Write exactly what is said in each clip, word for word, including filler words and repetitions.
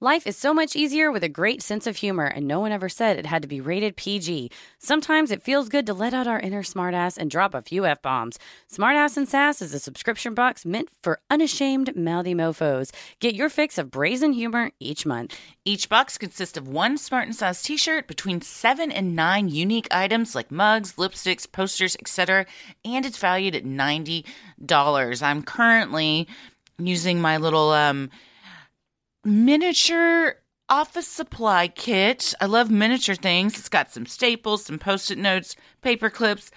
Life is so much easier with a great sense of humor, and no one ever said it had to be rated P G. Sometimes it feels good to let out our inner smartass and drop a few F-bombs. Smartass and Sass is a subscription box meant for unashamed mouthy mofos. Get your fix of brazen humor each month. Each box consists of one Smart and Sass t-shirt, between seven and nine unique items like mugs, lipsticks, posters, et cetera, and it's valued at ninety dollars. I'm currently using my little um, miniature office supply kit. I love miniature things. It's got some staples, some post-it notes, paper clips,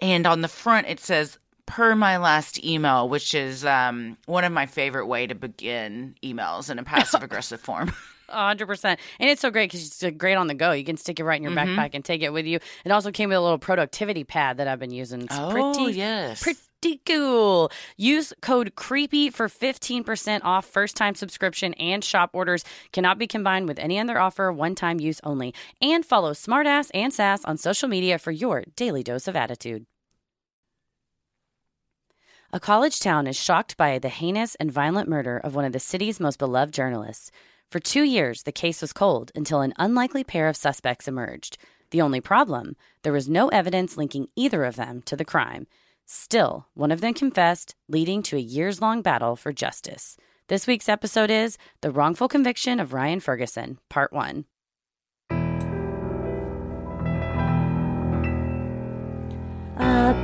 and on the front it says, per my last email, which is um, one of my favorite way to begin emails in a passive-aggressive form. one hundred percent. And it's so great because it's great on the go. You can stick it right in your mm-hmm. backpack and take it with you. It also came with a little productivity pad that I've been using. It's oh, pretty, yes. Pretty cool. Use code CREEPY for fifteen percent off first-time subscription and shop orders. Cannot be combined with any other offer. One-time use only. And follow Smartass and Sass on social media for your daily dose of attitude. A college town is shocked by the heinous and violent murder of one of the city's most beloved journalists. For two years, the case was cold until an unlikely pair of suspects emerged. The only problem, there was no evidence linking either of them to the crime. Still, one of them confessed, leading to a years-long battle for justice. This week's episode is The Wrongful Conviction of Ryan Ferguson, Part one. Up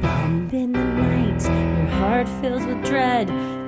in the night, your heart fills with dread.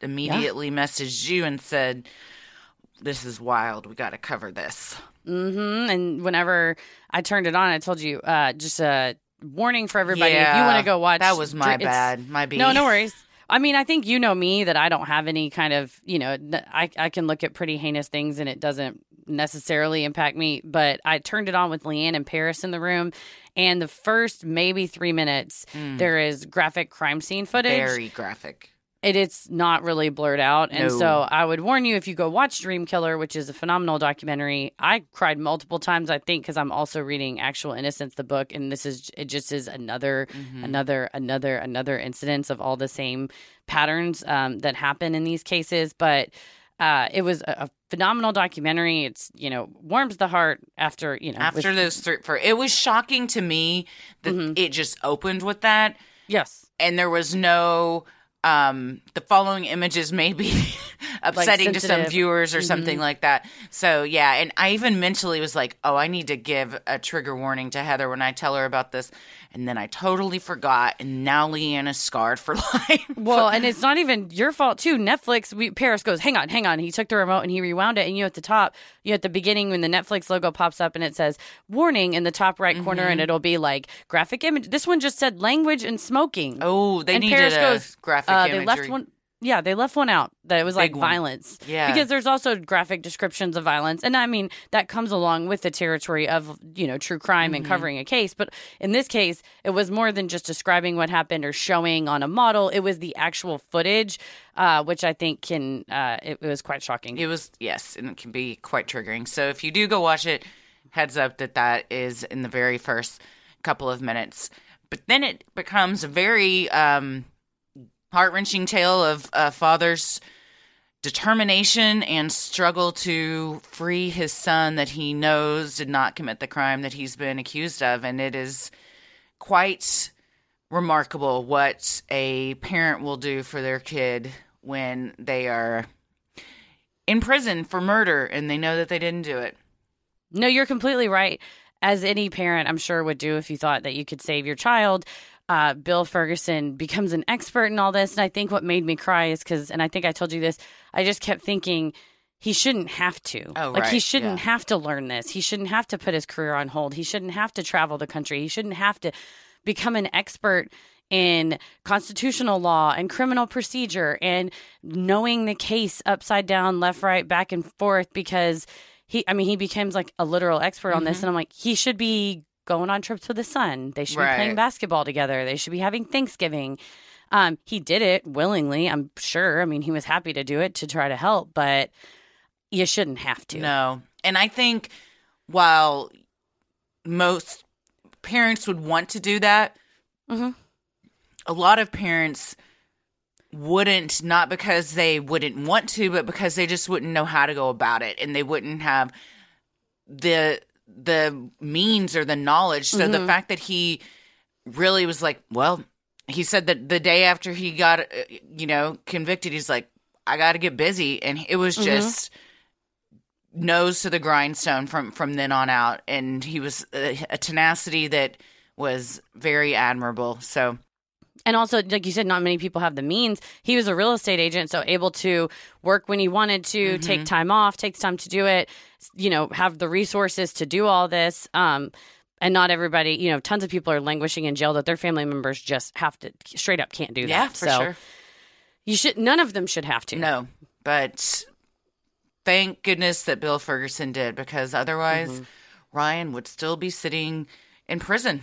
immediately yeah. messaged you and said, this is wild. We got to cover this. Mm-hmm. And whenever I turned it on, I told you uh, just a warning for everybody. Yeah, if you want to go watch. That was my dr- bad. My B. No, no worries. I mean, I think you know me that I don't have any kind of, you know, I, I can look at pretty heinous things and it doesn't necessarily impact me. But I turned it on with Leanne and Paris in the room. And the first maybe three minutes, mm. there is graphic crime scene footage. Very graphic. It, it's not really blurred out. And no. so I would warn you, if you go watch Dream Killer, which is a phenomenal documentary, I cried multiple times, I think, because I'm also reading Actual Innocence, the book. And this is it just is another, mm-hmm. another, another, another incidence of all the same patterns um, that happen in these cases. But uh, it was a, a phenomenal documentary. It's, you know, warms the heart after, you know. After with, those three. For, it was shocking to me that mm-hmm. it just opened with that. Yes. And there was no... Um, the following images may be upsetting like to some viewers or mm-hmm. something like that. So, yeah. And I even mentally was like, oh, I need to give a trigger warning to Heather when I tell her about this. And then I totally forgot. And now Leanne is scarred for life. Well, and it's not even your fault, too. Netflix, we, Paris goes, hang on, hang on. He took the remote and he rewound it. And you at the top, you at the beginning when the Netflix logo pops up and it says warning in the top right mm-hmm. corner. And it'll be like graphic image. This one just said language and smoking. Oh, they and needed Paris a goes, graphic. Uh, they left one, yeah, they left one out that it was Big like one. Violence, yeah, because there's also graphic descriptions of violence, and I mean that comes along with the territory of, you know, true crime mm-hmm. and covering a case. But in this case, it was more than just describing what happened or showing on a model; it was the actual footage, uh, which I think can uh, it, it was quite shocking. It was yes, and it can be quite triggering. So if you do go watch it, heads up that that is in the very first couple of minutes, but then it becomes a very. Um, heart-wrenching tale of a father's determination and struggle to free his son that he knows did not commit the crime that he's been accused of. And it is quite remarkable what a parent will do for their kid when they are in prison for murder and they know that they didn't do it. No, you're completely right. As any parent, I'm sure, would do if you thought that you could save your child. Uh, Bill Ferguson becomes an expert in all this. And I think what made me cry is because, and I think I told you this, I just kept thinking he shouldn't have to. Oh, like, right. He shouldn't yeah. have to learn this. He shouldn't have to put his career on hold. He shouldn't have to travel the country. He shouldn't have to become an expert in constitutional law and criminal procedure and knowing the case upside down, left, right, back and forth, because he, I mean, he becomes like a literal expert on mm-hmm. this. And I'm like, he should be going on trips with his son. They should right. be playing basketball together. They should be having Thanksgiving. Um, he did it willingly, I'm sure. I mean, he was happy to do it to try to help, but you shouldn't have to. No. And I think while most parents would want to do that, mm-hmm. a lot of parents wouldn't, not because they wouldn't want to, but because they just wouldn't know how to go about it. And they wouldn't have the the means or the knowledge. So mm-hmm. the fact that he really was like, well, he said that the day after he got, you know, convicted, he's like, I got to get busy. And it was just mm-hmm. nose to the grindstone from, from then on out. And he was a, a tenacity that was very admirable. So. And also, like you said, not many people have the means. He was a real estate agent, so able to work when he wanted to, mm-hmm. take time off, takes time to do it, you know, have the resources to do all this. Um, And not everybody, you know, tons of people are languishing in jail that their family members just have to, straight up can't do that. Yeah, for so sure. You should, none of them should have to. No, but thank goodness that Bill Ferguson did, because otherwise mm-hmm. Ryan would still be sitting in prison.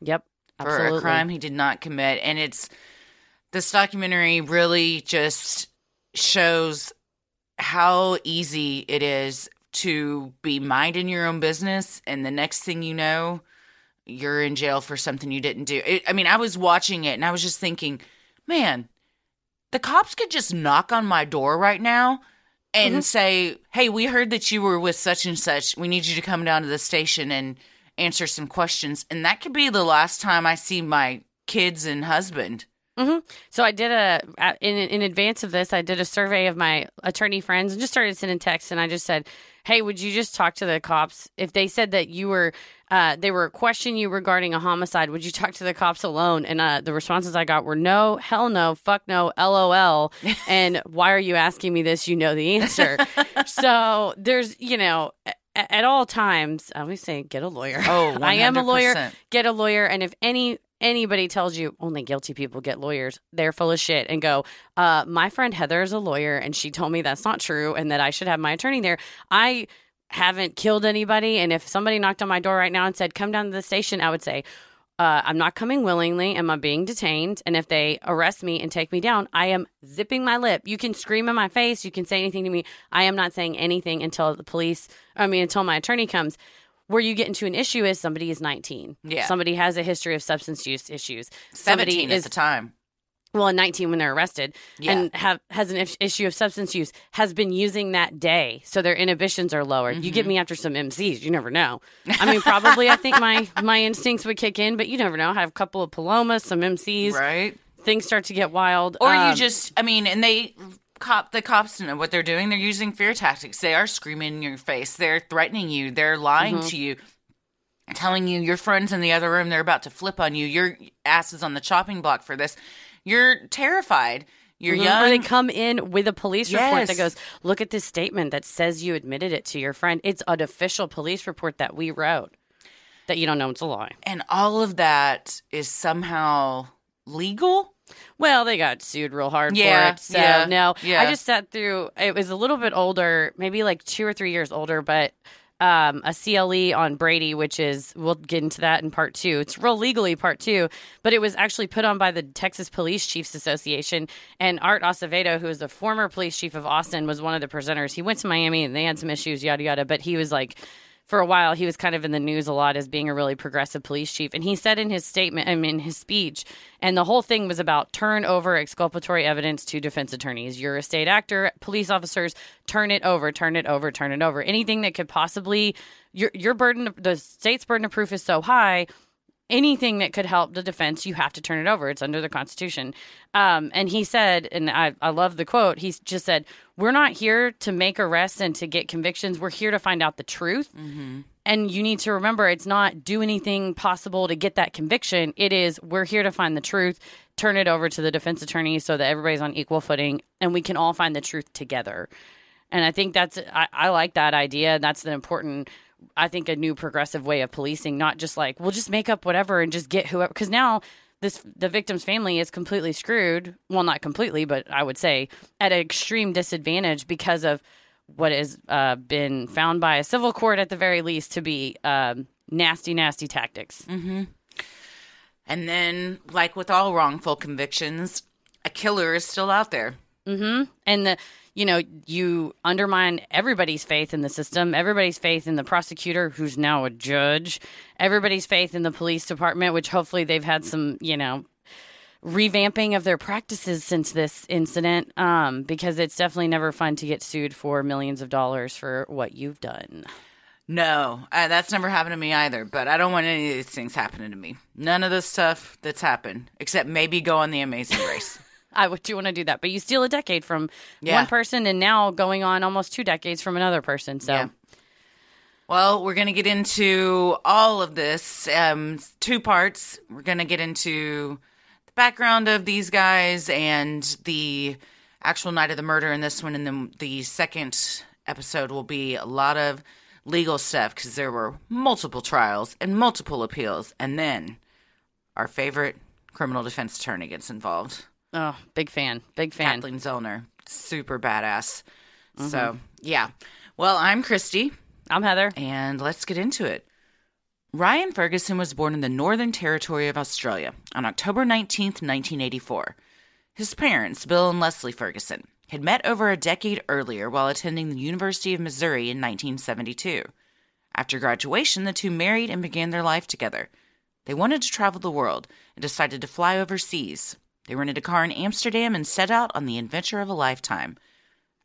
Yep, absolutely. For a crime he did not commit. And it's, this documentary really just shows how easy it is to be minding your own business, and the next thing you know, you're in jail for something you didn't do. It, I mean, I was watching it, and I was just thinking, man, the cops could just knock on my door right now and mm-hmm. say, hey, we heard that you were with such and such. We need you to come down to the station and answer some questions. And that could be the last time I see my kids and husband. Mm-hmm. So I did a, in in advance of this, I did a survey of my attorney friends and just started sending texts, and I just said, hey, would you just talk to the cops? If they said that you were, uh, they were questioning you regarding a homicide, would you talk to the cops alone? And uh, the responses I got were no, hell no, fuck no, L O L. And why are you asking me this? You know the answer. So there's, you know, a- at all times, I always say get a lawyer. Oh, one hundred percent. I am a lawyer. Get a lawyer. And if any anybody tells you only guilty people get lawyers, they're full of shit, and go, uh, my friend Heather is a lawyer and she told me that's not true and that I should have my attorney there. I haven't killed anybody. And if somebody knocked on my door right now and said, come down to the station, I would say, uh, I'm not coming willingly. Am I being detained? And if they arrest me and take me down, I am zipping my lip. You can scream in my face. You can say anything to me. I am not saying anything until the police, I mean, until my attorney comes. Where you get into an issue is somebody is nineteen. Yeah. Somebody has a history of substance use issues. Somebody seventeen is, at the time. Well, nineteen when they're arrested. Yeah. And have, has an issue of substance use, has been using that day. So their inhibitions are lowered. Mm-hmm. You get me after some M Cs. You never know. I mean, probably I think my, my instincts would kick in, but you never know. I have a couple of Palomas, some M Cs. Right. Things start to get wild. Or um, you just, I mean, and they... Cop, the cops know what they're doing. They're using fear tactics. They are screaming in your face. They're threatening you. They're lying mm-hmm. to you, telling you your friends in the other room they're about to flip on you. Your ass is on the chopping block for this. You're terrified. You're mm-hmm. young. Or they come in with a police yes. report that goes, look at this statement that says you admitted it to your friend. It's an official police report that we wrote that you don't know it's a lie. And all of that is somehow legal. Well, they got sued real hard yeah, for it, so yeah, no. Yeah. I just sat through, it was a little bit older, maybe like two or three years older, but um, a C L E on Brady, which is, we'll get into that in part two. It's real legally part two, but it was actually put on by the Texas Police Chiefs Association, and Art Acevedo, who is the former police chief of Austin, was one of the presenters. He went to Miami, and they had some issues, yada, yada, but he was like... For a while, he was kind of in the news a lot as being a really progressive police chief. And he said in his statement, I mean, in his speech, and the whole thing was about turn over exculpatory evidence to defense attorneys. You're a state actor, police officers, turn it over, turn it over, turn it over. Anything that could possibly, your your burden, the state's burden of proof is so high, anything that could help the defense, you have to turn it over. It's under the Constitution. Um, and he said, and I, I love the quote, he just said, we're not here to make arrests and to get convictions. We're here to find out the truth. Mm-hmm. And you need to remember, it's not do anything possible to get that conviction. It is we're here to find the truth, turn it over to the defense attorney so that everybody's on equal footing and we can all find the truth together. And I think that's, I, I like that idea. That's an important I think a new progressive way of policing, not just like, we'll just make up whatever and just get whoever. Because now this the victim's family is completely screwed. Well, not completely, but I would say at an extreme disadvantage because of what has uh, been found by a civil court at the very least to be um, nasty, nasty tactics. Mm-hmm. And then, like with all wrongful convictions, a killer is still out there. Mm-hmm. And the, you know, you undermine everybody's faith in the system, everybody's faith in the prosecutor, who's now a judge, everybody's faith in the police department, which hopefully they've had some, you know, revamping of their practices since this incident, um, because it's definitely never fun to get sued for millions of dollars for what you've done. No, uh, that's never happened to me either, but I don't want any of these things happening to me. None of this stuff that's happened, except maybe go on The Amazing Race. I would do want to do that, but you steal a decade from yeah. one person and now going on almost two decades from another person. So, yeah. Well, we're going to get into all of this, um, two parts. We're going to get into the background of these guys and the actual night of the murder in this one, and then the second episode will be a lot of legal stuff because there were multiple trials and multiple appeals, and then our favorite criminal defense attorney gets involved. Oh, big fan. Big fan. Kathleen Zellner. Super badass. Mm-hmm. So, yeah. Well, I'm Christy. I'm Heather. And let's get into it. Ryan Ferguson was born in the Northern Territory of Australia on October nineteenth, nineteen eighty-four. His parents, Bill and Leslie Ferguson, had met over a decade earlier while attending the University of Missouri in nineteen seventy-two. After graduation, the two married and began their life together. They wanted to travel the world and decided to fly overseas. They rented a car in Amsterdam and set out on the adventure of a lifetime.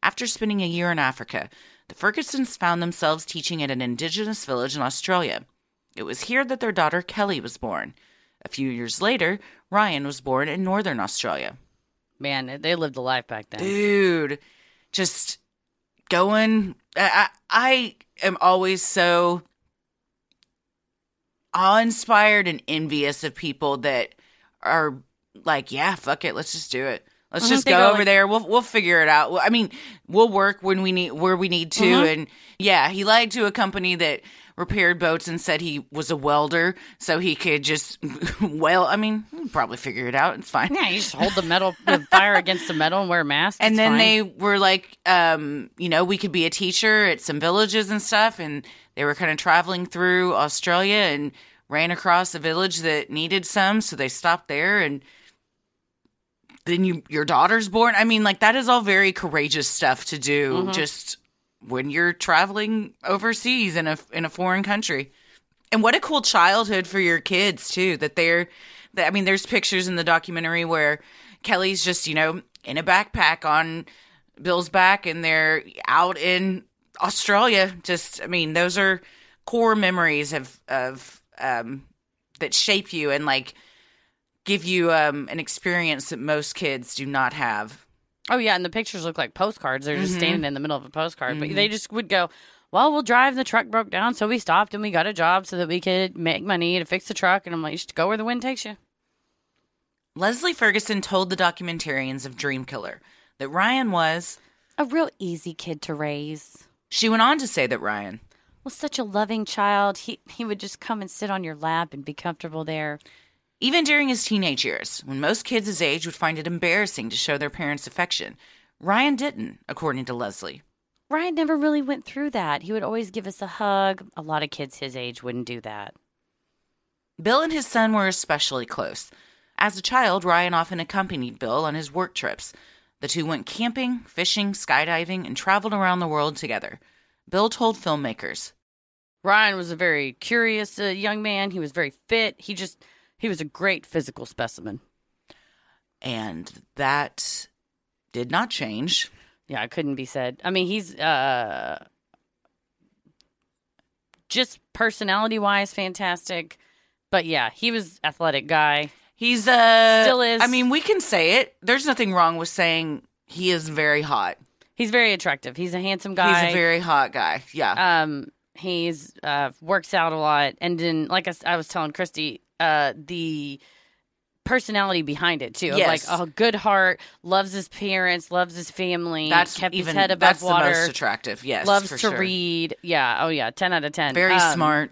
After spending a year in Africa, the Fergusons found themselves teaching at an indigenous village in Australia. It was here that their daughter Kelly was born. A few years later, Ryan was born in northern Australia. Man, they lived a life back then. Dude, just going... I, I am always so awe-inspired and envious of people that are... Like, yeah, fuck it. Let's just do it. Let's mm-hmm. just go over like- there. We'll we'll figure it out. Well, I mean, we'll work when we need where we need to. Mm-hmm. And yeah, he lied to a company that repaired boats and said he was a welder, so he could just well. I mean, we'll probably figure it out. It's fine. Yeah, you just hold the metal, the fire against the metal, and wear a mask. It's and then fine. They were like, um, you know, we could be a teacher at some villages and stuff. And they were kind of traveling through Australia and ran across a village that needed some, so they stopped there and. Then you, your daughter's born. I mean, like, that is all very courageous stuff to do mm-hmm. just when you're traveling overseas in a in a foreign country. And what a cool childhood for your kids, too, that they're that, – I mean, there's pictures in the documentary where Kelly's just, you know, in a backpack on Bill's back and they're out in Australia. Just, I mean, those are core memories of, of um, that shape you and, like, give you um, an experience that most kids do not have. Oh, yeah, and the pictures look like postcards. They're just mm-hmm. standing in the middle of a postcard. Mm-hmm. But they just would go, well, we'll drive. The truck broke down, so we stopped and we got a job so that we could make money to fix the truck. And I'm like, you should go where the wind takes you. Leslie Ferguson told the documentarians of Dream Killer that Ryan was... a real easy kid to raise. She went on to say that Ryan... was such a loving child. He, he would just come and sit on your lap and be comfortable there. Even during his teenage years, when most kids his age would find it embarrassing to show their parents' affection, Ryan didn't, according to Leslie. Ryan never really went through that. He would always give us a hug. A lot of kids his age wouldn't do that. Bill and his son were especially close. As a child, Ryan often accompanied Bill on his work trips. The two went camping, fishing, skydiving, and traveled around the world together. Bill told filmmakers, Ryan was a very curious uh, young man. He was very fit. He just... He was a great physical specimen. And that did not change. Yeah, it couldn't be said. I mean, he's uh, just personality-wise fantastic. But yeah, he was an athletic guy. He's uh, still is. I mean, we can say it. There's nothing wrong with saying he is very hot. He's very attractive. He's a handsome guy. He's a very hot guy, yeah. Um, he's uh, works out a lot. And then, like I, I was telling Christy... Uh, the personality behind it too. Yes. Like a oh, good heart, loves his parents, loves his family, that's kept even, his head above that's water. That's the most attractive, yes. Loves for to sure. read. Yeah, oh yeah, ten out of ten. Very um, smart.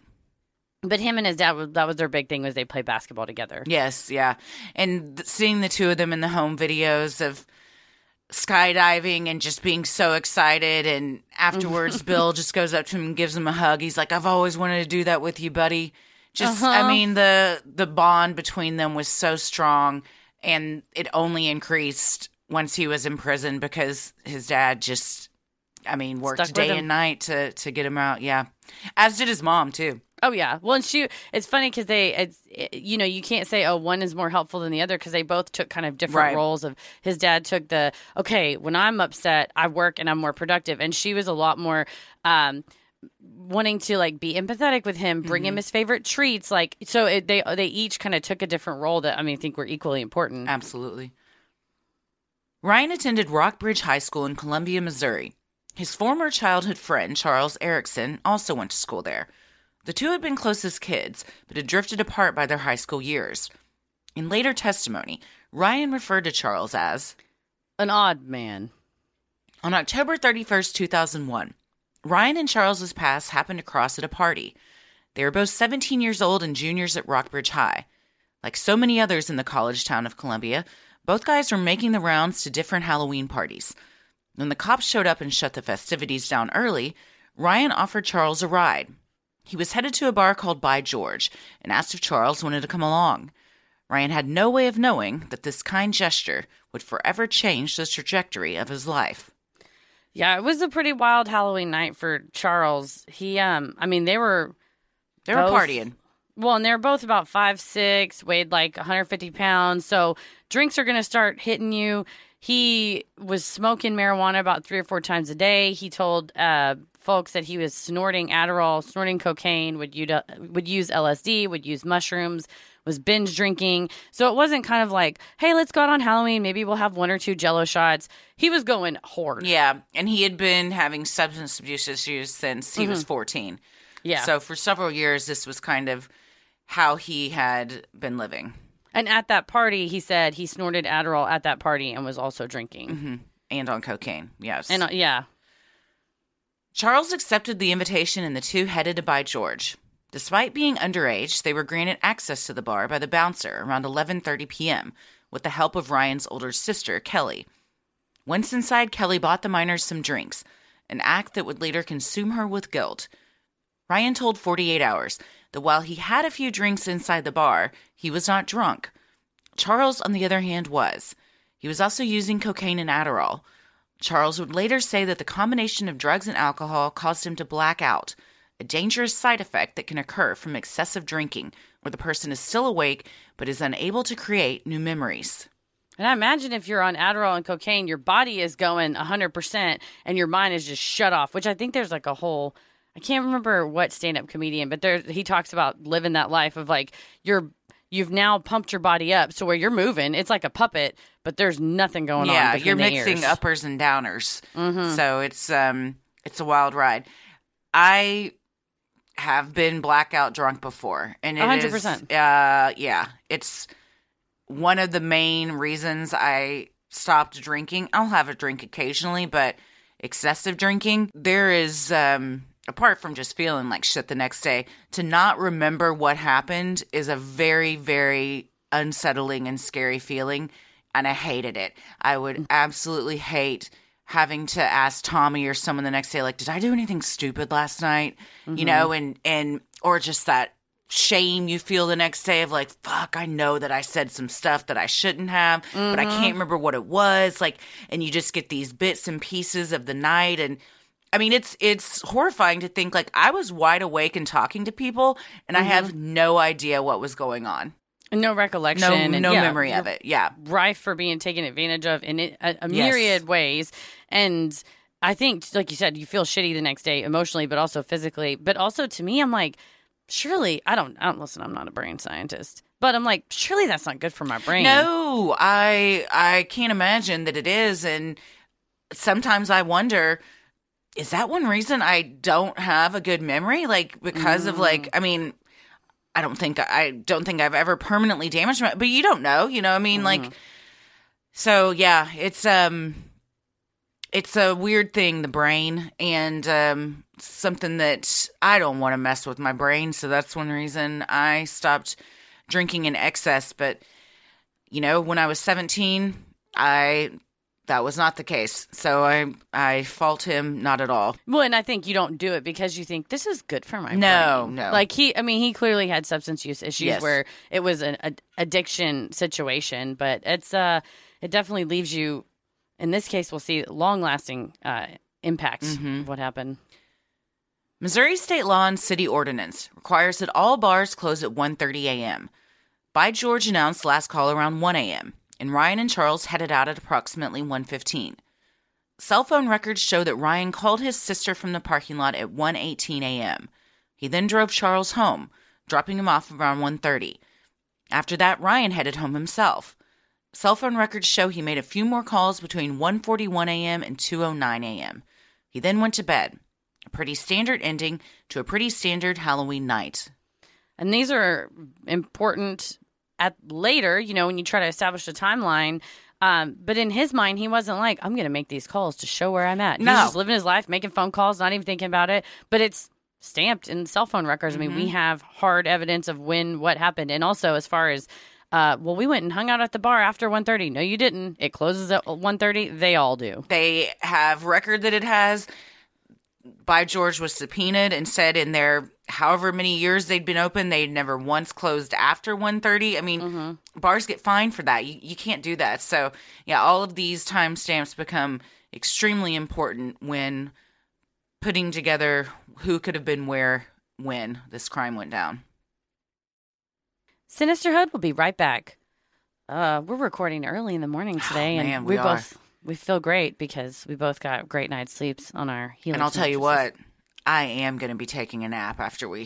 But him and his dad, that was their big thing, was they play basketball together. Yes, yeah. And th- seeing the two of them in the home videos of skydiving and just being so excited. And afterwards, Bill just goes up to him and gives him a hug. He's like, I've always wanted to do that with you, buddy. Just, uh-huh. I mean, the the bond between them was so strong. And it only increased once he was in prison because his dad just, I mean, worked Stuck day and night to, to get him out. Yeah. As did his mom, too. Oh, yeah. Well, and she, it's funny because they, it's, it, you know, you can't say, oh, one is more helpful than the other because they both took kind of different right. roles of his dad took the, okay, when I'm upset, I work and I'm more productive. And she was a lot more um, wanting to like be empathetic with him, bring mm-hmm. him his favorite treats. Like, so it, they, they each kind of took a different role that, I mean, I think were equally important. Absolutely. Ryan attended Rockbridge High School in Columbia, Missouri. His former childhood friend, Charles Erickson, also went to school there. The two had been close as kids, but had drifted apart by their high school years. In later testimony, Ryan referred to Charles as an odd man. On October thirty-first, two thousand one, Ryan and Charles's paths happened to cross at a party. They were both seventeen years old and juniors at Rockbridge High. Like so many others in the college town of Columbia, both guys were making the rounds to different Halloween parties. When the cops showed up and shut the festivities down early, Ryan offered Charles a ride. He was headed to a bar called By George and asked if Charles wanted to come along. Ryan had no way of knowing that this kind gesture would forever change the trajectory of his life. Yeah, it was a pretty wild Halloween night for Charles. He, um, I mean, they were... They were both, partying. Well, and they were both about five foot six, weighed like one hundred fifty pounds, so drinks are going to start hitting you. He was smoking marijuana about three or four times a day. He told... Uh, folks that he was snorting Adderall, snorting cocaine, would use, would use L S D, would use mushrooms, was binge drinking. So it wasn't kind of like, hey, let's go out on Halloween. Maybe we'll have one or two Jello shots. He was going hard. Yeah, and he had been having substance abuse issues since he mm-hmm. was fourteen. Yeah. So for several years, this was kind of how he had been living. And at that party, he said he snorted Adderall at that party and was also drinking. Mm-hmm. And on cocaine, yes. And uh, yeah. Charles accepted the invitation and the two headed to By George. Despite being underage, they were granted access to the bar by the bouncer around eleven thirty p.m. with the help of Ryan's older sister, Kelly. Once inside, Kelly bought the minors some drinks, an act that would later consume her with guilt. Ryan told forty-eight hours that while he had a few drinks inside the bar, he was not drunk. Charles, on the other hand, was. He was also using cocaine and Adderall. Charles would later say that the combination of drugs and alcohol caused him to black out, a dangerous side effect that can occur from excessive drinking, where the person is still awake but is unable to create new memories. And I imagine if you're on Adderall and cocaine, your body is going one hundred percent and your mind is just shut off, which I think there's like a whole... I can't remember what stand-up comedian, but there he talks about living that life of like, you're, you've now pumped your body up, so where you're moving, it's like a puppet, but there's nothing going yeah, on. Yeah, you're mixing ears. Uppers and downers. Mm-hmm. So it's um, it's a wild ride. I have been blackout drunk before, and it one hundred percent. Is uh, yeah, it's one of the main reasons I stopped drinking. I'll have a drink occasionally, but excessive drinking, there is um, apart from just feeling like shit the next day, to not remember what happened is a very, very unsettling and scary feeling. And I hated it. I would absolutely hate having to ask Tommy or someone the next day, like, did I do anything stupid last night? Mm-hmm. You know, and, and or just that shame you feel the next day of like, fuck, I know that I said some stuff that I shouldn't have, mm-hmm. but I can't remember what it was. Like, and you just get these bits and pieces of the night. And I mean, it's it's horrifying to think like I was wide awake and talking to people and mm-hmm. I have no idea what was going on. No recollection. No, and, no yeah, memory of it. Yeah. Rife for being taken advantage of in a, a myriad yes. ways. And I think, like you said, you feel shitty the next day emotionally, but also physically. But also to me, I'm like, surely, I don't, I don't listen, I'm not a brain scientist. But I'm like, surely that's not good for my brain. No, I I can't imagine that it is. And sometimes I wonder, is that one reason I don't have a good memory? Like, because mm. of like, I mean... I don't think I don't think I've ever permanently damaged my, but you don't know, you know what I mean? Mm-hmm. Like, so yeah, it's, um, it's a weird thing, the brain, and um, something that I don't want to mess with my brain. So that's one reason I stopped drinking in excess. But, you know, when I was seventeen, I... that was not the case. So I I fault him not at all. Well, and I think you don't do it because you think this is good for my no, brain. No, no. Like he, I mean, he clearly had substance use issues yes. where it was an a, addiction situation, but it's uh, it definitely leaves you, in this case, we'll see long lasting uh, impacts mm-hmm. of what happened. Missouri state law and city ordinance requires that all bars close at one thirty a.m. By George announced last call around one a.m. and Ryan and Charles headed out at approximately one fifteen. Cell phone records show that Ryan called his sister from the parking lot at one eighteen a.m. He then drove Charles home, dropping him off around one thirty. After that, Ryan headed home himself. Cell phone records show he made a few more calls between one forty-one a.m. and two oh nine a.m. He then went to bed. A pretty standard ending to a pretty standard Halloween night. And these are important... At later, you know, when you try to establish a timeline, um, but in his mind, he wasn't like, I'm going to make these calls to show where I'm at. No. He's just living his life, making phone calls, not even thinking about it. But it's stamped in cell phone records. Mm-hmm. I mean, we have hard evidence of when, what happened. And also as far as, uh, well, we went and hung out at the bar after one thirty. No, you didn't. It closes at one thirty. They all do. They have record that it has. By George was subpoenaed and said in their however many years they'd been open, they'd never once closed after one thirty. I mean, mm-hmm. bars get fined for that. You, you can't do that. So, yeah, all of these timestamps become extremely important when putting together who could have been where when this crime went down. Sinisterhood will be right back. Uh, we're recording early in the morning today, oh, man, and we, we both... We feel great because we both got great night's sleeps on our Helix. And I'll tell you what, I am going to be taking a nap after we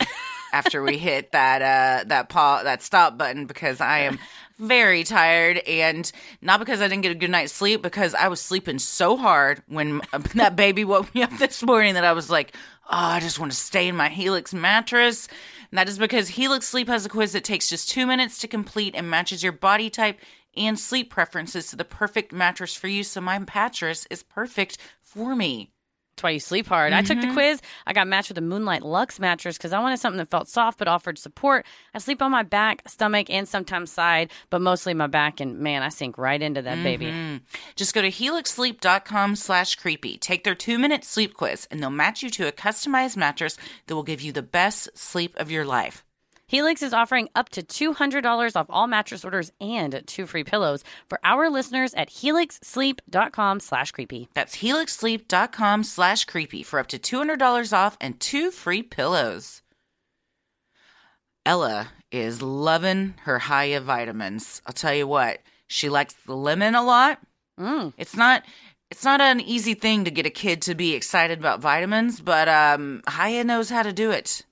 after we hit that uh, that paw that stop button because I am very tired, and not because I didn't get a good night's sleep, because I was sleeping so hard when that baby woke me up this morning that I was like, oh, I just want to stay in my Helix mattress. And that is because Helix Sleep has a quiz that takes just two minutes to complete and matches your body type and sleep preferences to the perfect mattress for you. So my mattress is perfect for me. That's why you sleep hard. Mm-hmm. I took the quiz. I got matched with a Moonlight Luxe mattress because I wanted something that felt soft but offered support. I sleep on my back, stomach, and sometimes side, but mostly my back. And, man, I sink right into that mm-hmm. baby. Just go to helixsleep.com slash creepy. Take their two-minute sleep quiz, and they'll match you to a customized mattress that will give you the best sleep of your life. Helix is offering up to two hundred dollars off all mattress orders and two free pillows for our listeners at helixsleep.com slash creepy. That's helixsleep.com slash creepy for up to two hundred dollars off and two free pillows. Ella is loving her Hiya vitamins. I'll tell you what, she likes the lemon a lot. Mm. It's not... It's not an easy thing to get a kid to be excited about vitamins, but um, Hiya knows how to do it.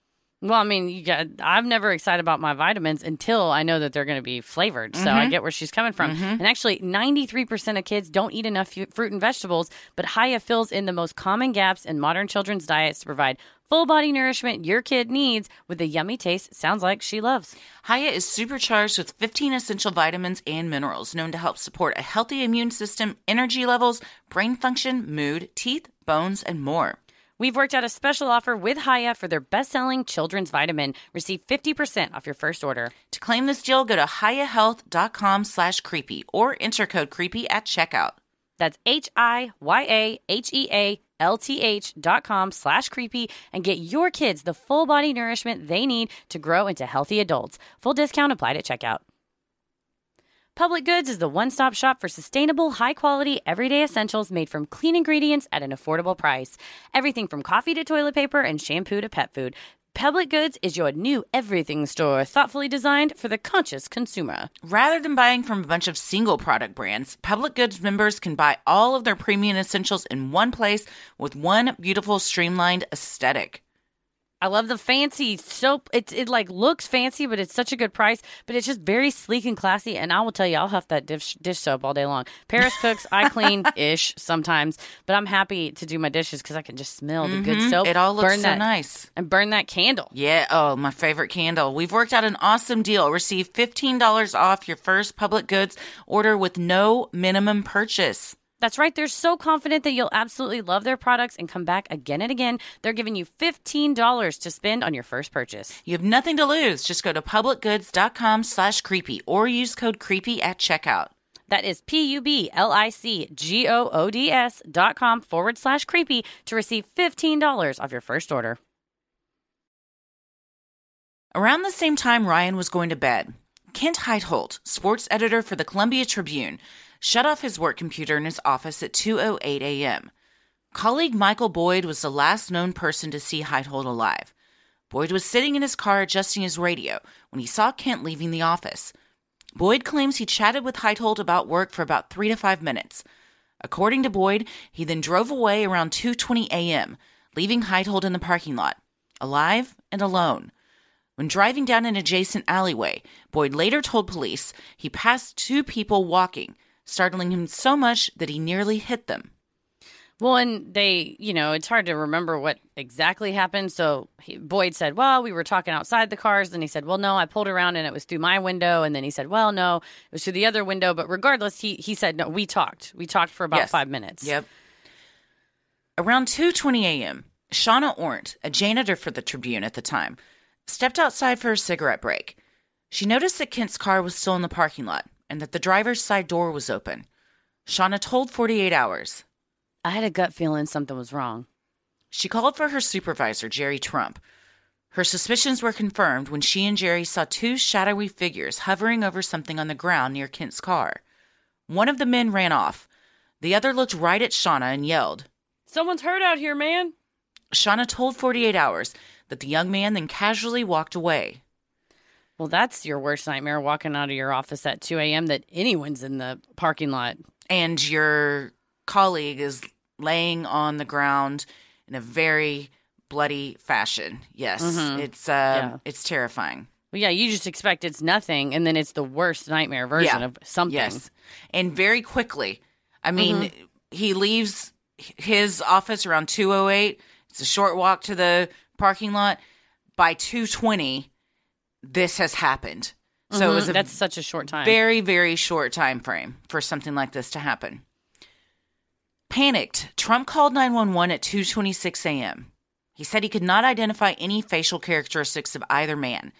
Well, I mean, you got, I'm never excited about my vitamins until I know that they're going to be flavored. Mm-hmm. So I get where she's coming from. Mm-hmm. And actually, ninety-three percent of kids don't eat enough f- fruit and vegetables, but Hiya fills in the most common gaps in modern children's diets to provide full-body nourishment your kid needs with a yummy taste sounds like she loves. Hiya is supercharged with fifteen essential vitamins and minerals known to help support a healthy immune system, energy levels, brain function, mood, teeth, bones, and more. We've worked out a special offer with Hiya for their best-selling children's vitamin. Receive fifty percent off your first order. To claim this deal, go to hiyahealth.com slash creepy or enter code creepy at checkout. That's H-I-Y-A-H-E-A-L-T-H dot com slash creepy and get your kids the full-body nourishment they need to grow into healthy adults. Full discount applied at checkout. Public Goods is the one-stop shop for sustainable, high-quality, everyday essentials made from clean ingredients at an affordable price. Everything from coffee to toilet paper and shampoo to pet food. Public Goods is your new everything store, thoughtfully designed for the conscious consumer. Rather than buying from a bunch of single product brands, Public Goods members can buy all of their premium essentials in one place with one beautiful, streamlined aesthetic. I love the fancy soap. It, it like looks fancy, but it's such a good price. But it's just very sleek and classy. And I will tell you, I'll huff that dish, dish soap all day long. Paris cooks. I clean-ish sometimes. But I'm happy to do my dishes because I can just smell the mm-hmm. good soap. It all looks burn so that, nice. And burn that candle. Yeah. Oh, my favorite candle. We've worked out an awesome deal. Receive fifteen dollars off your first Public Goods order with no minimum purchase. That's right. They're so confident that you'll absolutely love their products and come back again and again. They're giving you fifteen dollars to spend on your first purchase. You have nothing to lose. Just go to public goods dot com slash creepy or use code creepy at checkout. That is P-U-B-L-I-C-G-O-O-D-S dot com forward slash creepy to receive fifteen dollars off your first order. Around the same time Ryan was going to bed, Kent Heitholt, sports editor for the Columbia Tribune, shut off his work computer in his office at two oh eight a.m. Colleague Michael Boyd was the last known person to see Heitholt alive. Boyd was sitting in his car adjusting his radio when he saw Kent leaving the office. Boyd claims he chatted with Heitholt about work for about three to five minutes. According to Boyd, he then drove away around two twenty a.m., leaving Heitholt in the parking lot, alive and alone. When driving down an adjacent alleyway, Boyd later told police he passed two people walking, startling him so much that he nearly hit them. Well, and they, you know, it's hard to remember what exactly happened. So he, Boyd said, well, we were talking outside the cars. Then he said, well, no, I pulled around and it was through my window. And then he said, well, no, it was through the other window. But regardless, he, he said, no, we talked. We talked for about yes. five minutes. Yep. Around two twenty a.m., Shauna Ornt, a janitor for the Tribune at the time, stepped outside for a cigarette break. She noticed that Kent's car was still in the parking lot and that the driver's side door was open. Shauna told forty-eight hours. I had a gut feeling something was wrong. She called for her supervisor, Jerry Trump. Her suspicions were confirmed when she and Jerry saw two shadowy figures hovering over something on the ground near Kent's car. One of the men ran off. The other looked right at Shauna and yelled, "Someone's hurt out here, man." Shauna told forty-eight hours that the young man then casually walked away. Well, that's your worst nightmare, walking out of your office at two a.m. that anyone's in the parking lot. And your colleague is laying on the ground in a very bloody fashion. Yes, mm-hmm. it's um, yeah. it's terrifying. Well, yeah, you just expect it's nothing, and then it's the worst nightmare version yeah. of something. Yes, and very quickly. I mean, mm-hmm. he leaves his office around two oh eight. It's a short walk to the parking lot. By two twenty, this has happened. Mm-hmm. So it was a that's such a short time. Very, very short time frame for something like this to happen. Panicked, Trump called nine one one at two twenty-six a.m. He said he could not identify any facial characteristics of either man.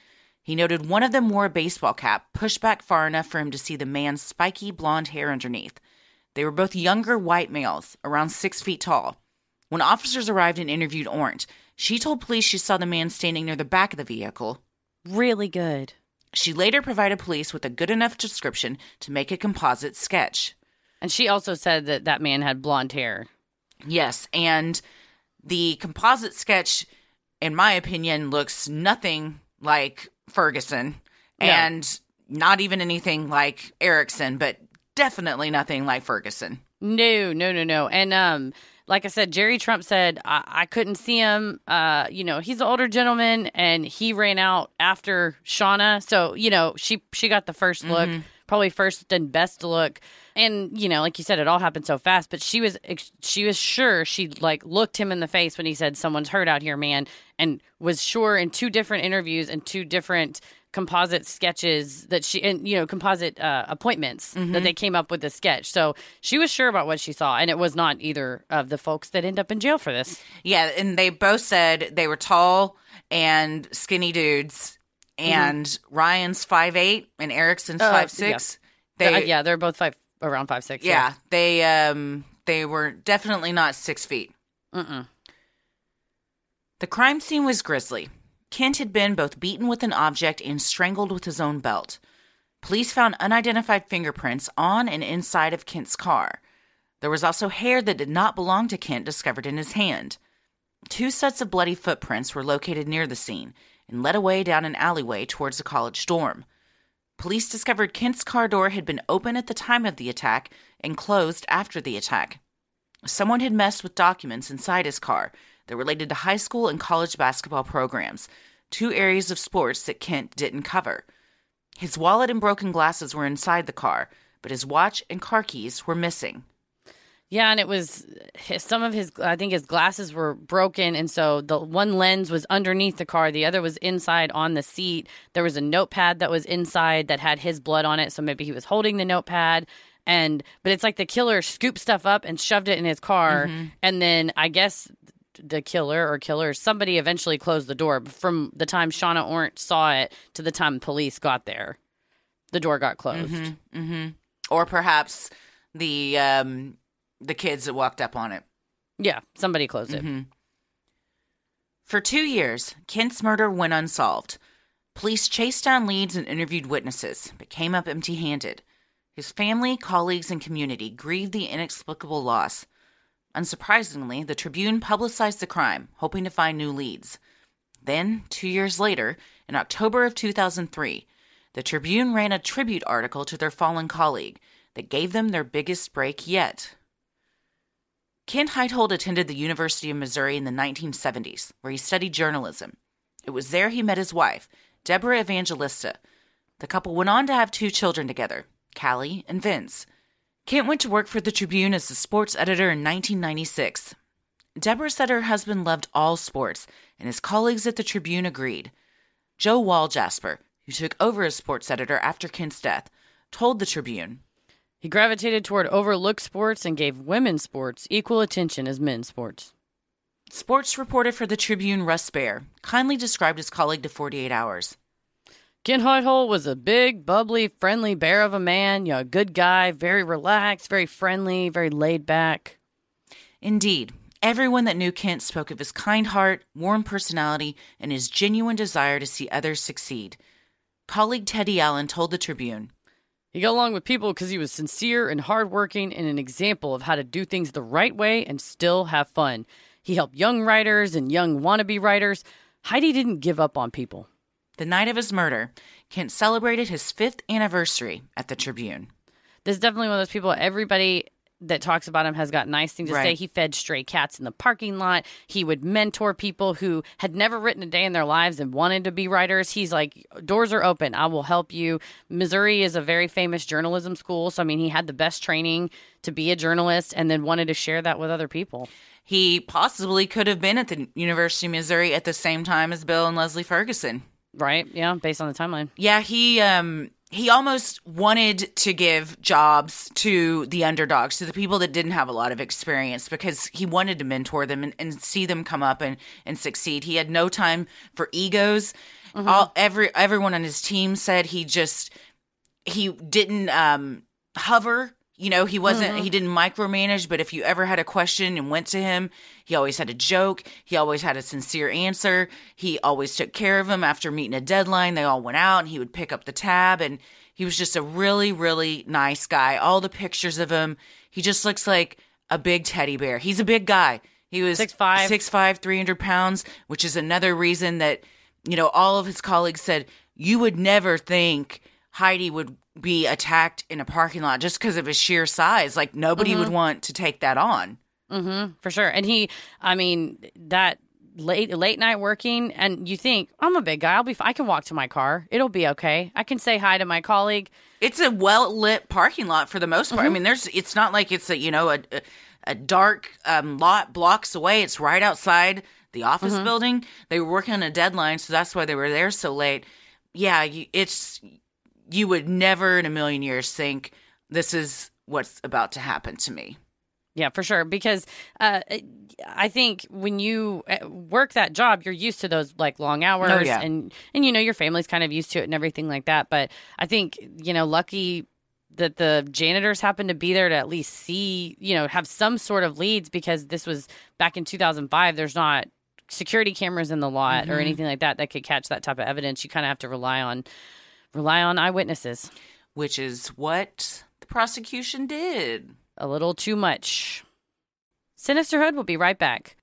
He noted one of them wore a baseball cap pushed back far enough for him to see the man's spiky blonde hair underneath. They were both younger white males, around six feet tall. When officers arrived and interviewed Ornt, she told police she saw the man standing near the back of the vehicle. Really good. She later provided police with a good enough description to make a composite sketch. And she also said that that man had blonde hair. Yes, and the composite sketch, in my opinion, looks nothing like Ferguson no. and not even anything like Erickson, but definitely nothing like Ferguson. No, no, no, no. And um, like I said, Jerry Trump said, I, I couldn't see him. Uh, you know, he's an older gentleman, and he ran out after Shauna. So, you know, she, she got the first look. Mm-hmm. Probably first and best look. And, you know, like you said, it all happened so fast. But she was she was sure she, like, looked him in the face when he said, "Someone's hurt out here, man," and was sure in two different interviews and two different composite sketches that she, and, you know, composite uh, appointments mm-hmm. that they came up with the sketch. So she was sure about what she saw. And it was not either of the folks that end up in jail for this. Yeah. And they both said they were tall and skinny dudes. And mm-hmm. Ryan's five eight and Erickson's uh, five six. Yeah. They, uh, yeah, they're both five around five six. Yeah, yeah. They um they were definitely not six feet. Mm-mm. The crime scene was grisly. Kent had been both beaten with an object and strangled with his own belt. Police found unidentified fingerprints on and inside of Kent's car. There was also hair that did not belong to Kent discovered in his hand. Two sets of bloody footprints were located near the scene and led away down an alleyway towards a college dorm. Police discovered Kent's car door had been open at the time of the attack and closed after the attack. Someone had messed with documents inside his car that related to high school and college basketball programs, two areas of sports that Kent didn't cover. His wallet and broken glasses were inside the car, but his watch and car keys were missing. Yeah, and it was his, some of his, I think his glasses were broken, and so the one lens was underneath the car. The other was inside on the seat. There was a notepad that was inside that had his blood on it, so maybe he was holding the notepad. And but it's like the killer scooped stuff up and shoved it in his car, mm-hmm. and then I guess the killer or killers, somebody eventually closed the door. From the time Shauna Ornt saw it to the time police got there, the door got closed. Mm-hmm. Mm-hmm. Or perhaps the um, the kids that walked up on it. Yeah, somebody closed mm-hmm. it. For two years, Kent's murder went unsolved. Police chased down leads and interviewed witnesses, but came up empty-handed. His family, colleagues, and community grieved the inexplicable loss. Unsurprisingly, the Tribune publicized the crime, hoping to find new leads. Then, two years later, in October of two thousand three, the Tribune ran a tribute article to their fallen colleague that gave them their biggest break yet. Kent Heitholt attended the University of Missouri in the nineteen seventies, where he studied journalism. It was there he met his wife, Deborah Evangelista. The couple went on to have two children together, Callie and Vince. Kent went to work for the Tribune as the sports editor in nineteen ninety-six. Deborah said her husband loved all sports, and his colleagues at the Tribune agreed. Joe Wall-Jasper, who took over as sports editor after Kent's death, told the Tribune, "He gravitated toward overlooked sports and gave women's sports equal attention as men's sports." Sports reporter for the Tribune, Russ Baer, kindly described his colleague to forty-eight hours. "Kent Heitholt was a big, bubbly, friendly bear of a man. You know, a good guy, very relaxed, very friendly, very laid back." Indeed, everyone that knew Kent spoke of his kind heart, warm personality, and his genuine desire to see others succeed. Colleague Teddy Allen told the Tribune, "He got along with people because he was sincere and hardworking and an example of how to do things the right way and still have fun. He helped young writers and young wannabe writers. Heidi didn't give up on people." The night of his murder, Kent celebrated his fifth anniversary at the Tribune. This is definitely one of those people, everybody that talks about him has got nice things to right. say. He fed stray cats in the parking lot. He would mentor people who had never written a day in their lives and wanted to be writers. He's like, doors are open. I will help you. Missouri is a very famous journalism school. So, I mean, he had the best training to be a journalist and then wanted to share that with other people. He possibly could have been at the University of Missouri at the same time as Bill and Leslie Ferguson. Right, yeah, based on the timeline. Yeah, he um, he almost wanted to give jobs to the underdogs, to the people that didn't have a lot of experience, because he wanted to mentor them and, and see them come up and, and succeed. He had no time for egos. Mm-hmm. All every everyone on his team said he just he didn't um, hover. You know, he wasn't mm-hmm. he didn't micromanage, but if you ever had a question and went to him, he always had a joke. He always had a sincere answer. He always took care of him after meeting a deadline. They all went out and he would pick up the tab. And he was just a really, really nice guy. All the pictures of him. He just looks like a big teddy bear. He's a big guy. He was six five, six five, three hundred pounds, which is another reason that, you know, all of his colleagues said you would never think Heidi would be attacked in a parking lot just because of his sheer size. Like, nobody mm-hmm. would want to take that on. Mm-hmm, for sure. And he, I mean, that late late night working, and you think, I'm a big guy. I'll be, I can walk to my car. It'll be okay. I can say hi to my colleague. It's a well-lit parking lot for the most part. Mm-hmm. I mean, there's. It's not like it's, a you know, a, a dark um, lot blocks away. It's right outside the office mm-hmm. building. They were working on a deadline, so that's why they were there so late. Yeah, you, it's... You would never in a million years think this is what's about to happen to me. Yeah, for sure. Because uh, I think when you work that job, you're used to those like long hours oh, yeah. and, and, you know, your family's kind of used to it and everything like that. But I think, you know, lucky that the janitors happened to be there to at least see, you know, have some sort of leads, because this was back in two thousand five. There's not security cameras in the lot mm-hmm. or anything like that that could catch that type of evidence. You kind of have to rely on. Rely on eyewitnesses. Which is what the prosecution did. A little too much. Sinisterhood will be right back.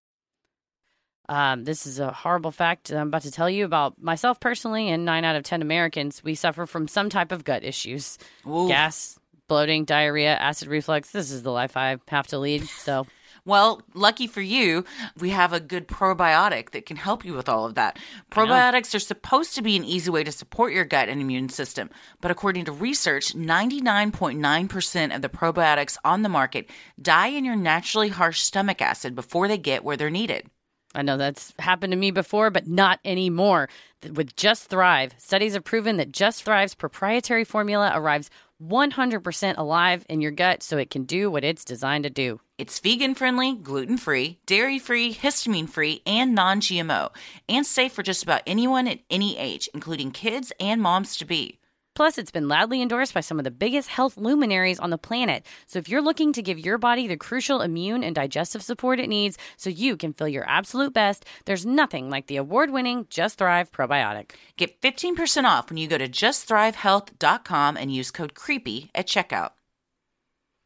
Um, this is a horrible fact I'm about to tell you about myself personally, and nine out of ten Americans. We suffer from some type of gut issues. Ooh. Gas, bloating, diarrhea, acid reflux. This is the life I have to lead, so... Well, lucky for you, we have a good probiotic that can help you with all of that. Probiotics are supposed to be an easy way to support your gut and immune system. But according to research, ninety-nine point nine percent of the probiotics on the market die in your naturally harsh stomach acid before they get where they're needed. I know that's happened to me before, but not anymore. With Just Thrive, studies have proven that Just Thrive's proprietary formula arrives one hundred percent alive in your gut so it can do what it's designed to do. It's vegan-friendly, gluten-free, dairy-free, histamine-free, and non-G M O, and safe for just about anyone at any age, including kids and moms-to-be. Plus, it's been loudly endorsed by some of the biggest health luminaries on the planet. So if you're looking to give your body the crucial immune and digestive support it needs so you can feel your absolute best, there's nothing like the award-winning Just Thrive probiotic. Get fifteen percent off when you go to just thrive health dot com and use code CREEPY at checkout.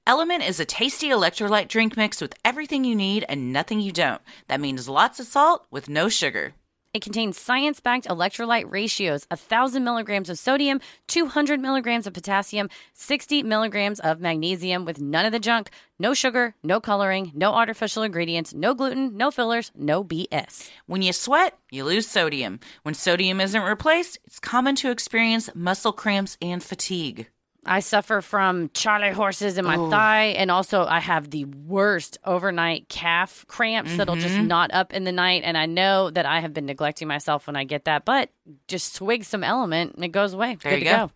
Element is a tasty electrolyte drink mix with everything you need and nothing you don't. That means lots of salt with no sugar. It contains science-backed electrolyte ratios, one thousand milligrams of sodium, two hundred milligrams of potassium, sixty milligrams of magnesium with none of the junk, no sugar, no coloring, no artificial ingredients, no gluten, no fillers, no B S. When you sweat, you lose sodium. When sodium isn't replaced, it's common to experience muscle cramps and fatigue. I suffer from charley horses in my oh. thigh, and also I have the worst overnight calf cramps mm-hmm. that'll just knot up in the night, and I know that I have been neglecting myself when I get that, but just swig some Element, and it goes away. There Good you to go. go.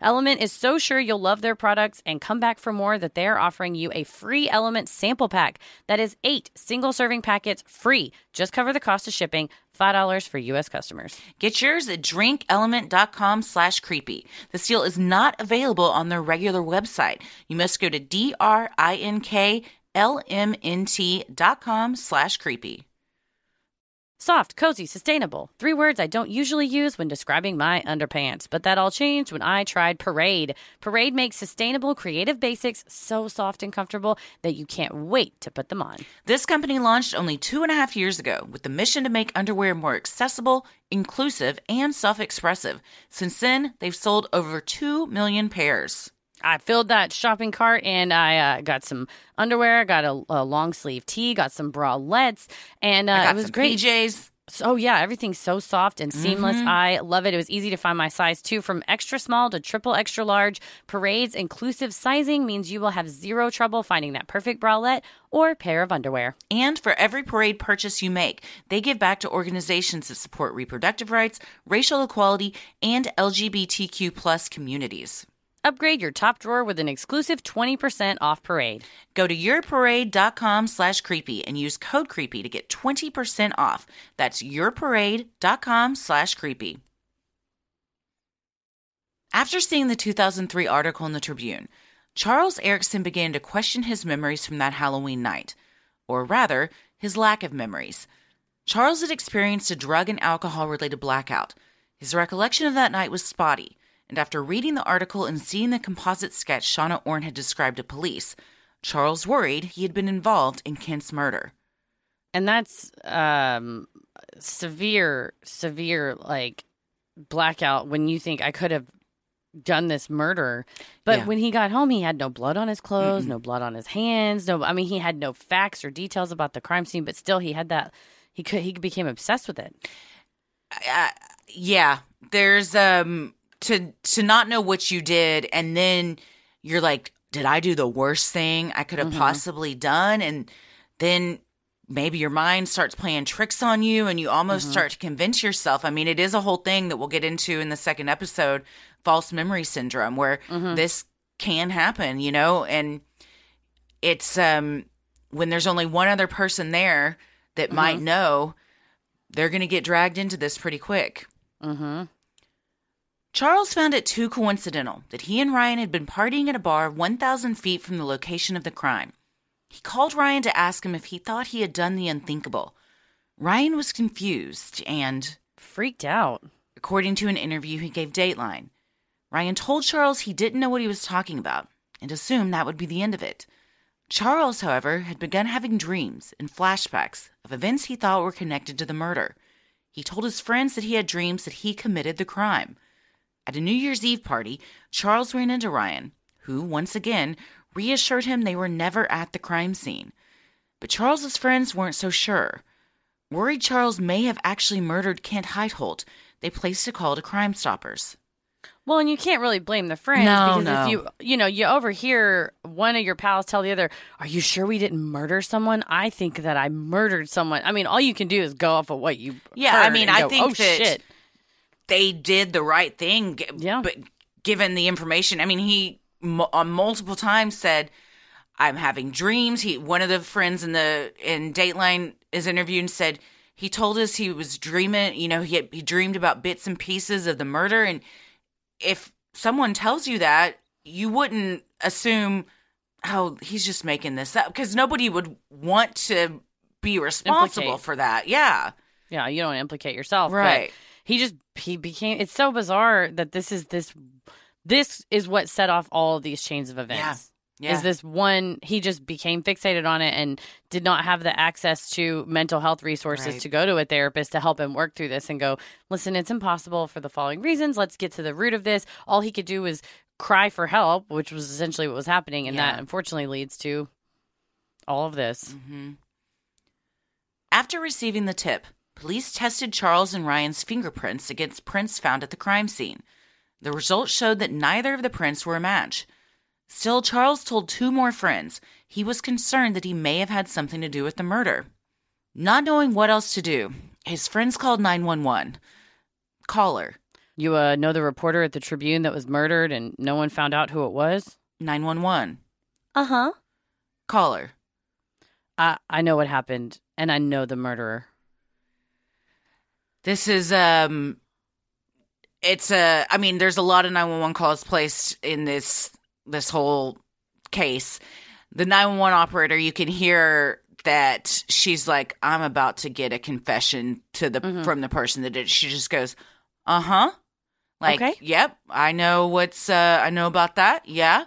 Element is so sure you'll love their products and come back for more that they're offering you a free Element sample pack. That is eight single-serving packets free. Just cover the cost of shipping, five dollars for U S customers. Get yours at drink element dot com slash creepy. This deal is not available on their regular website. You must go to D R I N K L M N T dot com slash creepy. Soft, cozy, sustainable. Three words I don't usually use when describing my underpants, but that all changed when I tried Parade. Parade makes sustainable, creative basics so soft and comfortable that you can't wait to put them on. This company launched only two and a half years ago with the mission to make underwear more accessible, inclusive, and self-expressive. Since then, they've sold over two million pairs. I filled that shopping cart, and I uh, got some underwear, got a, a long sleeve tee, got some bralettes, and uh, I got it was some great. P Js. Oh, yeah. Everything's so soft and seamless. Mm-hmm. I love it. It was easy to find my size, too. From extra small to triple extra large, Parade's inclusive sizing means you will have zero trouble finding that perfect bralette or pair of underwear. And for every Parade purchase you make, they give back to organizations that support reproductive rights, racial equality, and L G B T Q plus communities. Upgrade your top drawer with an exclusive twenty percent off Parade. Go to your parade dot com slash creepy and use code creepy to get twenty percent off. That's your parade dot com slash creepy. After seeing the two thousand three article in the Tribune, Charles Erickson began to question his memories from that Halloween night, or rather, his lack of memories. Charles had experienced a drug and alcohol-related blackout. His recollection of that night was spotty. And after reading the article and seeing the composite sketch Shauna Ornt had described to police, Charles worried he had been involved in Kent's murder. And that's um, severe, severe, like, blackout when you think I could have done this murder. But yeah. when he got home, he had no blood on his clothes, Mm-mm. no blood on his hands. No, I mean, he had no facts or details about the crime scene, but still he had that. He could, he became obsessed with it. Uh, yeah, there's... um. To to not know what you did, and then you're like, did I do the worst thing I could have mm-hmm. possibly done? And then maybe your mind starts playing tricks on you, and you almost mm-hmm. start to convince yourself. I mean, it is a whole thing that we'll get into in the second episode, false memory syndrome, where mm-hmm. this can happen, you know? And it's um, when there's only one other person there that mm-hmm. might know, they're going to get dragged into this pretty quick. Mm-hmm. Charles found it too coincidental that he and Ryan had been partying at a bar one thousand feet from the location of the crime. He called Ryan to ask him if he thought he had done the unthinkable. Ryan was confused and... freaked out. According to an interview he gave Dateline, Ryan told Charles he didn't know what he was talking about and assumed that would be the end of it. Charles, however, had begun having dreams and flashbacks of events he thought were connected to the murder. He told his friends that he had dreams that he committed the crime. At a New Year's Eve party, Charles ran into Ryan, who, once again, reassured him they were never at the crime scene. But Charles's friends weren't so sure. Worried Charles may have actually murdered Kent Heitholt, they placed a call to Crime Stoppers. Well, and you can't really blame the friends no, because no. if you you know, you overhear one of your pals tell the other, "Are you sure we didn't murder someone? I think that I murdered someone." I mean, all you can do is go off of what you Yeah, heard I mean, and go, I think oh, that shit. they did the right thing yeah. but given the information. I mean, he m- multiple times said, "I'm having dreams." He one of the friends in the in Dateline is interviewed and said he told us he was dreaming, you know, he had, he dreamed about bits and pieces of the murder. And if someone tells you that, you wouldn't assume, "Oh, he's just making this up," because nobody would want to be responsible implicate. for that. Yeah. Yeah, you don't implicate yourself. Right. But he just he became it's so bizarre that this is this this is what set off all of these chains of events. Yeah. Yeah. Is this one he just became fixated on it and did not have the access to mental health resources right. to go to a therapist to help him work through this and go, "Listen, it's impossible for the following reasons. Let's get to the root of this." All he could do was cry for help, which was essentially what was happening, and yeah. that unfortunately leads to all of this. Mm-hmm. After receiving the tip, police tested Charles and Ryan's fingerprints against prints found at the crime scene. The results showed that neither of the prints were a match. Still, Charles told two more friends he was concerned that he may have had something to do with the murder. Not knowing what else to do, his friends called nine one one. Caller: "You uh, know the reporter at the Tribune that was murdered and no one found out who it was?" nine one one. "Uh-huh." Caller: I, I know what happened, and I know the murderer." This is, um, it's a, I mean, there's a lot of nine one one calls placed in this this whole case. The nine one one operator, you can hear that she's like, "I'm about to get a confession to the mm-hmm. from the person that did it." She just goes, "Uh-huh." Like, okay. "Yep, I know what's uh, I know about that." Yeah.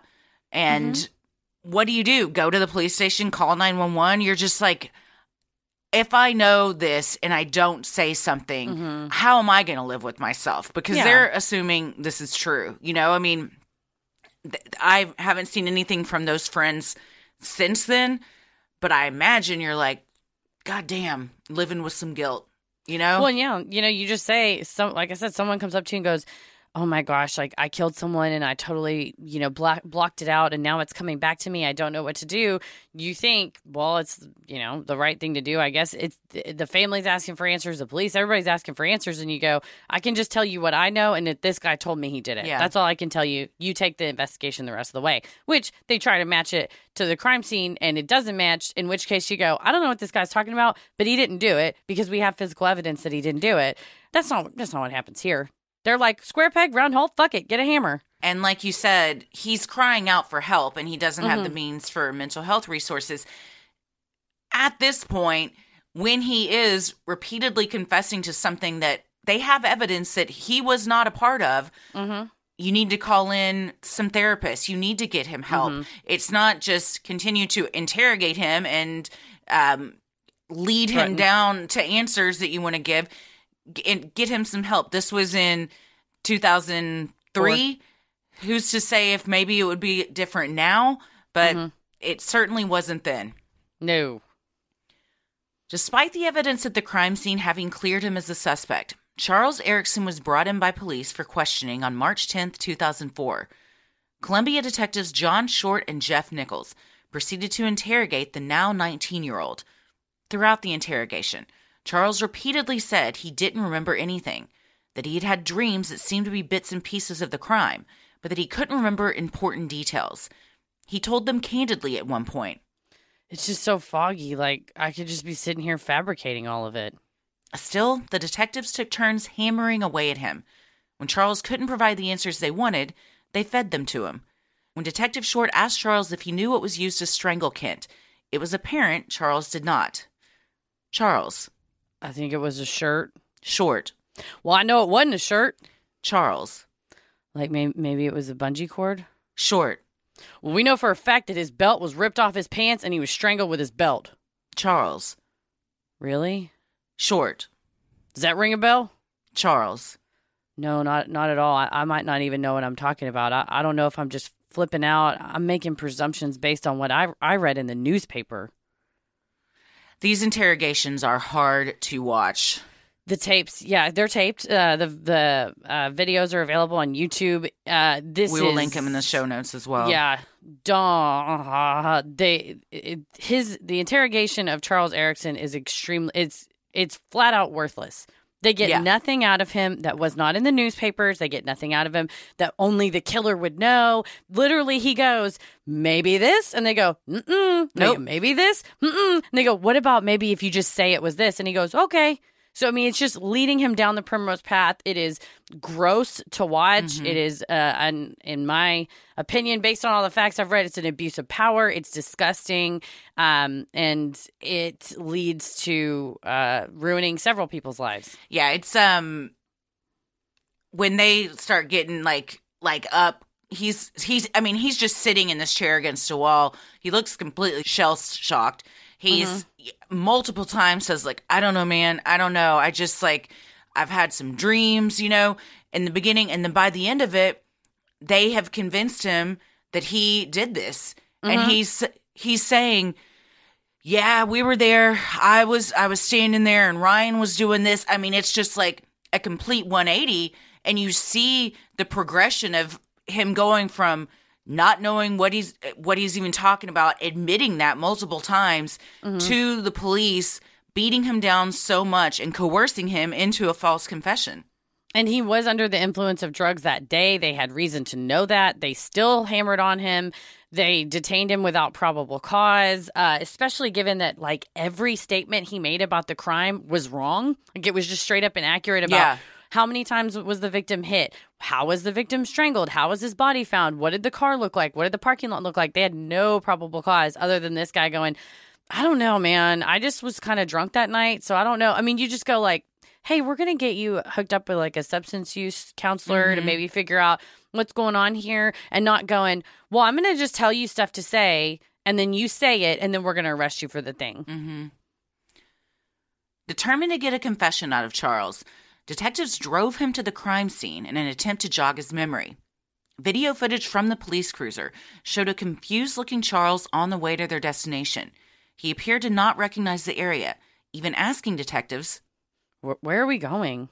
And mm-hmm. what do you do? Go to the police station, call nine one one? You're just like, if I know this and I don't say something, mm-hmm. how am I going to live with myself? Because yeah. they're assuming this is true. You know, I mean, I haven't seen anything from those friends since then, but I imagine you're like, "God damn, living with some guilt," you know? Well, yeah, you know, you just say, some, like I said, someone comes up to you and goes, "Oh my gosh, like I killed someone and I totally, you know, black, blocked it out and now it's coming back to me. I don't know what to do." You think, well, it's, you know, the right thing to do, I guess. It's the family's asking for answers, the police, everybody's asking for answers, and you go, "I can just tell you what I know, and that this guy told me he did it. Yeah. That's all I can tell you. You take the investigation the rest of the way," which they try to match it to the crime scene and it doesn't match, in which case you go, "I don't know what this guy's talking about, but he didn't do it because we have physical evidence that he didn't do it." That's not, that's not what happens here. They're like, "Square peg, round hole, fuck it, get a hammer." And like you said, he's crying out for help and he doesn't mm-hmm. have the means for mental health resources. At this point, when he is repeatedly confessing to something that they have evidence that he was not a part of, mm-hmm. you need to call in some therapists. You need to get him help. Mm-hmm. It's not just continue to interrogate him and um, lead Threaten. him down to answers that you want to give. And get him some help. This was in two thousand three. Or, Who's to say if maybe it would be different now? But mm-hmm. it certainly wasn't then. No. Despite the evidence at the crime scene having cleared him as a suspect, Charles Erickson was brought in by police for questioning on March tenth, two thousand four. Columbia detectives John Short and Jeff Nichols proceeded to interrogate the now nineteen-year-old. Throughout the interrogation, Charles repeatedly said he didn't remember anything, that he had had dreams that seemed to be bits and pieces of the crime, but that he couldn't remember important details. He told them candidly at one point, "It's just so foggy, like I could just be sitting here fabricating all of it." Still, the detectives took turns hammering away at him. When Charles couldn't provide the answers they wanted, they fed them to him. When Detective Short asked Charles if he knew what was used to strangle Kent, it was apparent Charles did not. Charles: "I think it was a shirt." Short: "Well, I know it wasn't a shirt." Charles: "Like may- maybe it was a bungee cord." Short: "Well, we know for a fact that his belt was ripped off his pants and he was strangled with his belt." Charles: "Really?" Short: "Does that ring a bell?" Charles: "No, not not at all. I, I might not even know what I'm talking about. I, I don't know if I'm just flipping out. I'm making presumptions based on what I I read in the newspaper." These interrogations are hard to watch. The tapes, yeah, they're taped. Uh, the the uh, videos are available on YouTube. Uh, this we will is, link them in the show notes as well. Yeah, duh, they it, his the interrogation of Charles Erickson is extremely. It's it's flat out worthless. They get yeah. nothing out of him that was not in the newspapers. They get nothing out of him that only the killer would know. Literally, he goes, maybe this. And they go, mm-mm. No, nope. Maybe this. Mm-mm. And they go, what about maybe if you just say it was this? And he goes, okay. So, I mean, it's just leading him down the primrose path. It is gross to watch. Mm-hmm. It is, uh, an, in my opinion, based on all the facts I've read, it's an abuse of power. It's disgusting. Um, and it leads to uh, ruining several people's lives. Yeah, it's um, when they start getting, like, like up, he's, he's. I mean, he's just sitting in this chair against a wall. He looks completely shell-shocked. He's mm-hmm. multiple times says, like, I don't know, man. I don't know. I just, like, I've had some dreams, you know, in the beginning. And then by the end of it, they have convinced him that he did this. Mm-hmm. And he's he's saying, yeah, we were there. I was I was standing there and Ryan was doing this. I mean, it's just like a complete one eighty. And you see the progression of him going from not knowing what he's what he's even talking about, admitting that multiple times mm-hmm. to the police, beating him down so much and coercing him into a false confession. And he was under the influence of drugs that day. They had reason to know that. They still hammered on him. They detained him without probable cause, uh, especially given that, like, every statement he made about the crime was wrong. Like, it was just straight up inaccurate about yeah. how many times was the victim hit? How was the victim strangled? How was his body found? What did the car look like? What did the parking lot look like? They had no probable cause other than this guy going, I don't know, man. I just was kind of drunk that night, so I don't know. I mean, you just go like, hey, we're going to get you hooked up with, like, a substance use counselor mm-hmm. to maybe figure out what's going on here, and not going, well, I'm going to just tell you stuff to say, and then you say it, and then we're going to arrest you for the thing. Mm-hmm. Determined to get a confession out of Charles, detectives drove him to the crime scene in an attempt to jog his memory. Video footage from the police cruiser showed a confused-looking Charles on the way to their destination. He appeared to not recognize the area, even asking detectives, where are we going?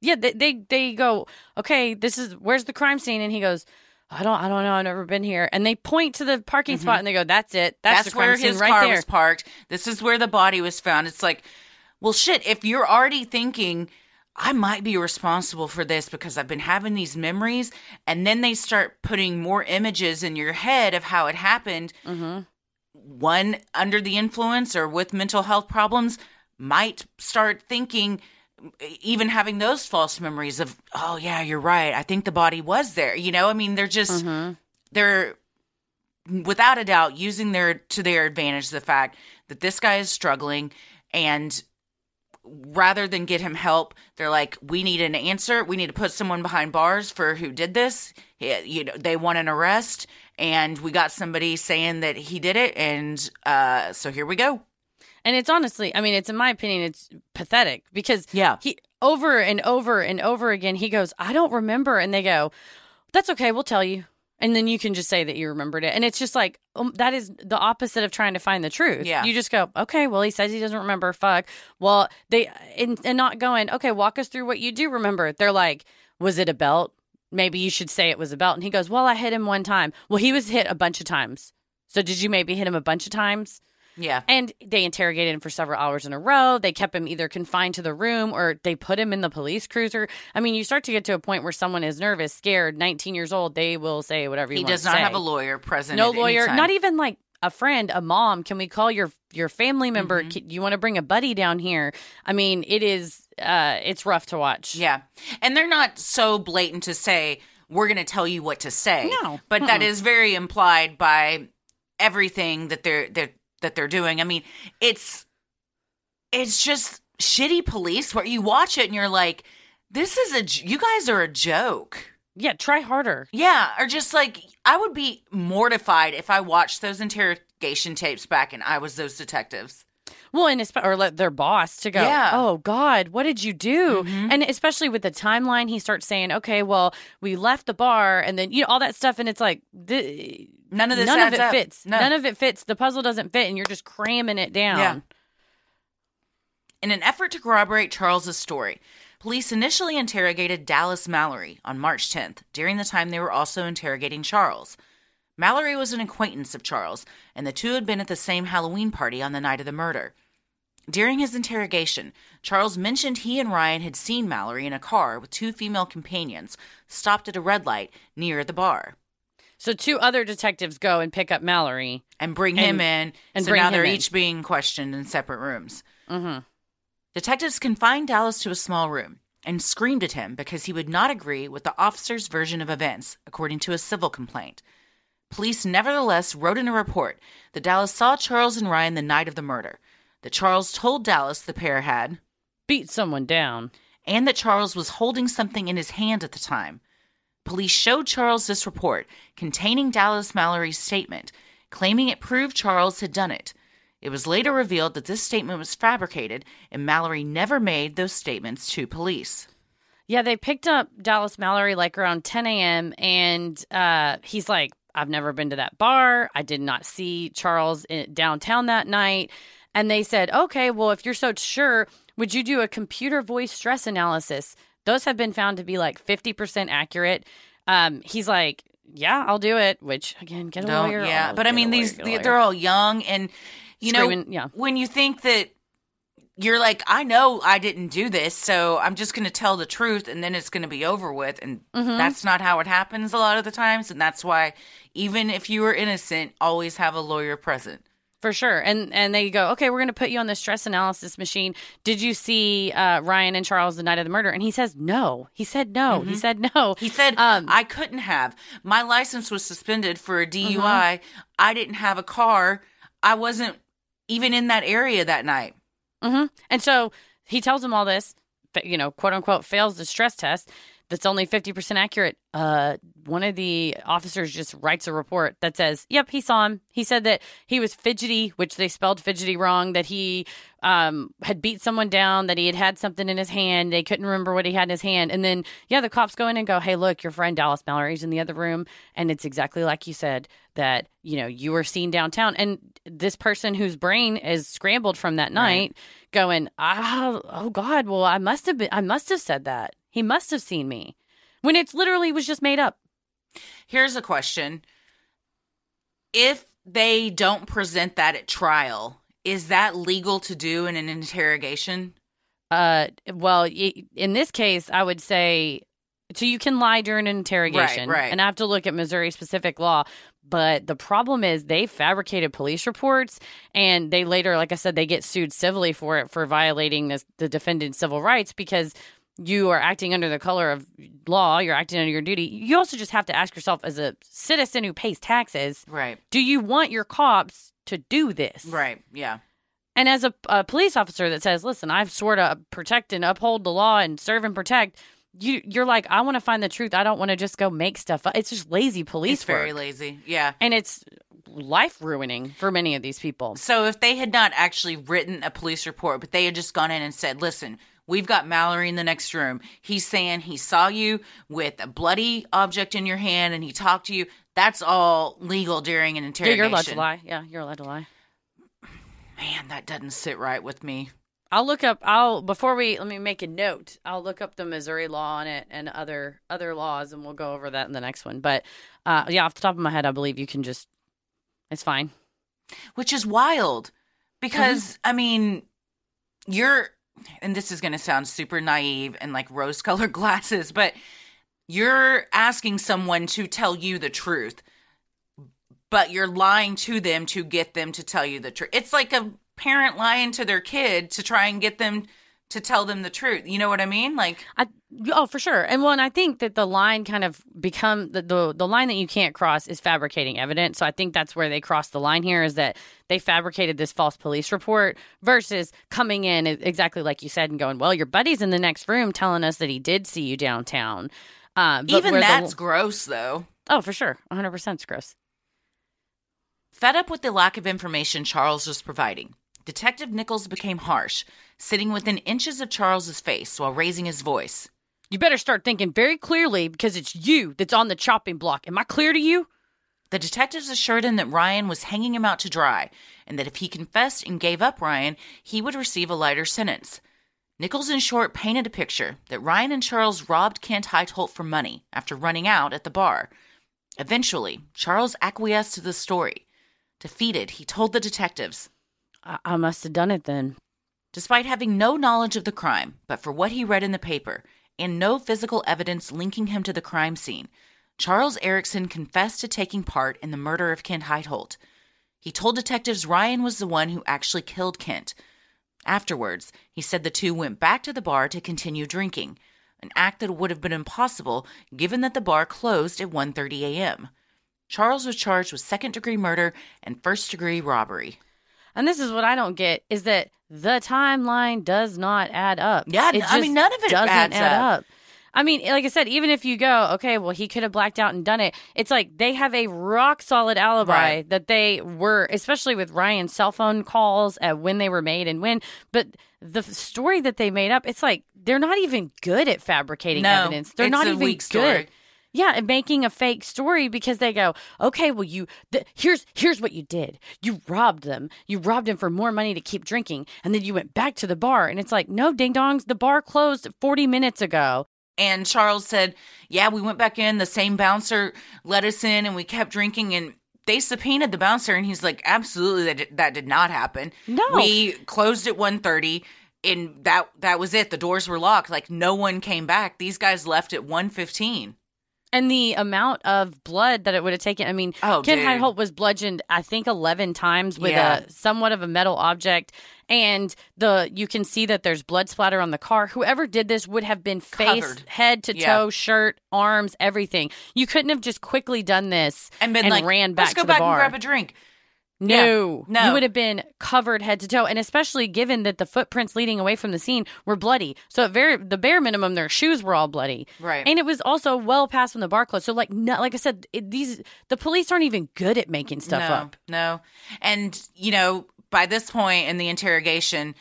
Yeah, they they, they go, okay, this is where's the crime scene? And he goes, I don't I don't know. I've never been here. And they point to the parking mm-hmm. spot and they go, that's it. That's, that's the crime where his scene, car right there. was parked. This is where the body was found. It's like, well, shit, if you're already thinking I might be responsible for this because I've been having these memories, and then they start putting more images in your head of how it happened. Mm-hmm. One under the influence or with mental health problems might start thinking, even having those false memories of, oh yeah, you're right. I think the body was there. You know, I mean, they're just, mm-hmm. they're without a doubt using their, to their advantage, the fact that this guy is struggling, and rather than get him help, they're like, we need an answer. We need to put someone behind bars for who did this. He, you know, they want an arrest, and we got somebody saying that he did it. And uh, so here we go. And it's honestly, I mean, it's in my opinion, it's pathetic because yeah. he over and over and over again, he goes, I don't remember. And they go, that's okay. We'll tell you. And then you can just say that you remembered it. And it's just like, um, that is the opposite of trying to find the truth. Yeah. You just go, okay, well, he says he doesn't remember. Fuck. Well, they, and, and not going, okay, walk us through what you do remember. They're like, was it a belt? Maybe you should say it was a belt. And he goes, well, I hit him one time. Well, he was hit a bunch of times. So did you maybe hit him a bunch of times? Yeah. And they interrogated him for several hours in a row. They kept him either confined to the room or they put him in the police cruiser. I mean, you start to get to a point where someone is nervous, scared, nineteen years old. They will say whatever you he want to say. He does not have a lawyer present. No lawyer. Not even like a friend, a mom. Can we call your your family member? Mm-hmm. You want to bring a buddy down here? I mean, it is uh, it's rough to watch. Yeah. And they're not so blatant to say, we're going to tell you what to say. No. But mm-mm. that is very implied by everything that they're they're. that they're doing. I mean, it's it's just shitty police where you watch it and you're like, this is a, you guys are a joke. Yeah, try harder. Yeah, or just like, I would be mortified if I watched those interrogation tapes back and I was those detectives. Well, and esp- or let their boss to go, yeah. oh, God, what did you do? Mm-hmm. And especially with the timeline, he starts saying, okay, well, we left the bar and then, you know, all that stuff. And it's like, th- none of this none adds of it up. fits. No. None of it fits. The puzzle doesn't fit and you're just cramming it down. Yeah. In an effort to corroborate Charles's story, police initially interrogated Dallas Mallory on March tenth, during the time they were also interrogating Charles. Mallory was an acquaintance of Charles, and the two had been at the same Halloween party on the night of the murder. During his interrogation, Charles mentioned he and Ryan had seen Mallory in a car with two female companions, stopped at a red light near the bar. So two other detectives go and pick up Mallory. And bring and, him in, and so now they're in. each being questioned in separate rooms. Mm-hmm. Detectives confined Dallas to a small room and screamed at him because he would not agree with the officer's version of events, according to a civil complaint. Police nevertheless wrote in a report that Dallas saw Charles and Ryan the night of the murder, that Charles told Dallas the pair had beat someone down, and that Charles was holding something in his hand at the time. Police showed Charles this report containing Dallas Mallory's statement, claiming it proved Charles had done it. It was later revealed that this statement was fabricated, and Mallory never made those statements to police. Yeah, they picked up Dallas Mallory like around ten a.m., and uh, he's like, I've never been to that bar. I did not see Charles in downtown that night. And they said, okay, well, if you're so sure, would you do a computer voice stress analysis? Those have been found to be like fifty percent accurate. Um, he's like, yeah, I'll do it, which, again, get a Don't, lawyer. Yeah, I'll but I mean, lawyer, these the, they're all young and... You Screaming, know, yeah. when you think that you're like, I know I didn't do this, so I'm just going to tell the truth and then it's going to be over with. And mm-hmm. that's not how it happens a lot of the times. And that's why even if you are innocent, always have a lawyer present. For sure. And and they go, okay, we're going to put you on the stress analysis machine. Did you see uh, Ryan and Charles the night of the murder? And he says no. He said no. Mm-hmm. He said no. He said, um, I couldn't have. My license was suspended for a D U I. Mm-hmm. I didn't have a car. I wasn't even in that area that night. Mm-hmm. And so he tells him all this, you know, quote unquote, fails the stress test. That's only fifty percent accurate. Uh, one of the officers just writes a report that says, yep, he saw him. He said that he was fidgety, which they spelled fidgety wrong, that he um, had beat someone down, that he had had something in his hand. They couldn't remember what he had in his hand. And then, yeah, the cops go in and go, hey, look, your friend Dallas Mallory's in the other room. And it's exactly like you said that, you know, you were seen downtown. And this person whose brain is scrambled from that night right. going, oh, oh, God, well, I must have been, I must have said that. He must have seen me, when it's literally was just made up. Here's a question. If they don't present that at trial, is that legal to do in an interrogation? Uh, well, in this case, I would say, so you can lie during an interrogation. Right, right. And I have to look at Missouri specific law. But the problem is they fabricated police reports, and they later, like I said, they get sued civilly for it, for violating this, the defendant's civil rights, because you are acting under the color of law. You're acting under your duty. You also just have to ask yourself, as a citizen who pays taxes, right? Do you want your cops to do this? Right, yeah. And as a, a police officer that says, listen, I've swore to protect and uphold the law and serve and protect, you, you're like, I want to find the truth. I don't want to just go make stuff up. It's just lazy police it's work. It's very lazy, yeah. And it's life-ruining for many of these people. So if they had not actually written a police report, but they had just gone in and said, listen— we've got Mallory in the next room. He's saying he saw you with a bloody object in your hand and he talked to you. That's all legal during an interrogation. Yeah, you're allowed to lie. Yeah, you're allowed to lie. Man, that doesn't sit right with me. I'll look up, I'll, before we, let me make a note. I'll look up the Missouri law on it and other other laws, and we'll go over that in the next one. But uh, yeah, off the top of my head, I believe you can just, it's fine. Which is wild because, mm-hmm. I mean, you're, and this is going to sound super naive and like rose-colored glasses, but you're asking someone to tell you the truth, but you're lying to them to get them to tell you the truth. It's like a parent lying to their kid to try and get them to tell them the truth. You know what I mean? Like, I, oh, for sure. And well, and I think that the line kind of become the, the the line that you can't cross is fabricating evidence. So I think that's where they crossed the line here, is that they fabricated this false police report versus coming in exactly like you said and going, well, your buddy's in the next room telling us that he did see you downtown. Uh, but even that's the, gross, though. Oh, for sure. one hundred percent it's gross. Fed up with the lack of information Charles was providing, Detective Nichols became harsh, sitting within inches of Charles's face while raising his voice. You better start thinking very clearly, because it's you that's on the chopping block. Am I clear to you? The detectives assured him that Ryan was hanging him out to dry, and that if he confessed and gave up Ryan, he would receive a lighter sentence. Nichols and Short painted a picture that Ryan and Charles robbed Kent Heitholt for money after running out at the bar. Eventually, Charles acquiesced to the story. Defeated, he told the detectives, I, I must have done it then. Despite having no knowledge of the crime, but for what he read in the paper, and no physical evidence linking him to the crime scene, Charles Erickson confessed to taking part in the murder of Kent Heitholt. He told detectives Ryan was the one who actually killed Kent. Afterwards, he said the two went back to the bar to continue drinking, an act that would have been impossible given that the bar closed at one thirty a.m. Charles was charged with second-degree murder and first-degree robbery. And this is what I don't get, is that the timeline does not add up. Yeah, it just I mean, none of it doesn't adds add up. up. I mean, like I said, even if you go, okay, well, he could have blacked out and done it. It's like they have a rock-solid alibi right. that they were, especially with Ryan's cell phone calls at when they were made and when. But the story that they made up, it's like they're not even good at fabricating no, evidence. They're it's not a even weak story. good. Yeah, and making a fake story because they go, okay, well, you th- here's here's what you did. You robbed them. You robbed them for more money to keep drinking, and then you went back to the bar. And it's like, no, ding-dongs, the bar closed forty minutes ago. And Charles said, yeah, we went back in. The same bouncer let us in, and we kept drinking, and they subpoenaed the bouncer, and he's like, absolutely, that did, that did not happen. No. We closed at one thirty. And that, that was it. The doors were locked. Like, no one came back. These guys left at one fifteen. And the amount of blood that it would have taken. I mean, oh, Ken Heitholt was bludgeoned, I think, eleven times with yeah. a somewhat of a metal object. And the you can see that there's blood splatter on the car. Whoever did this would have been face, covered. head to yeah. toe, shirt, arms, everything. You couldn't have just quickly done this and, been and like, ran back to the bar. Let's go back and grab a drink. No, yeah, no, you would have been covered head to toe, and especially given that the footprints leading away from the scene were bloody. So at very the bare minimum, their shoes were all bloody, right? And it was also well past when the bar closed. So like, no, like I said, it, these the police aren't even good at making stuff no, up. No, and you know, by this point in the interrogation,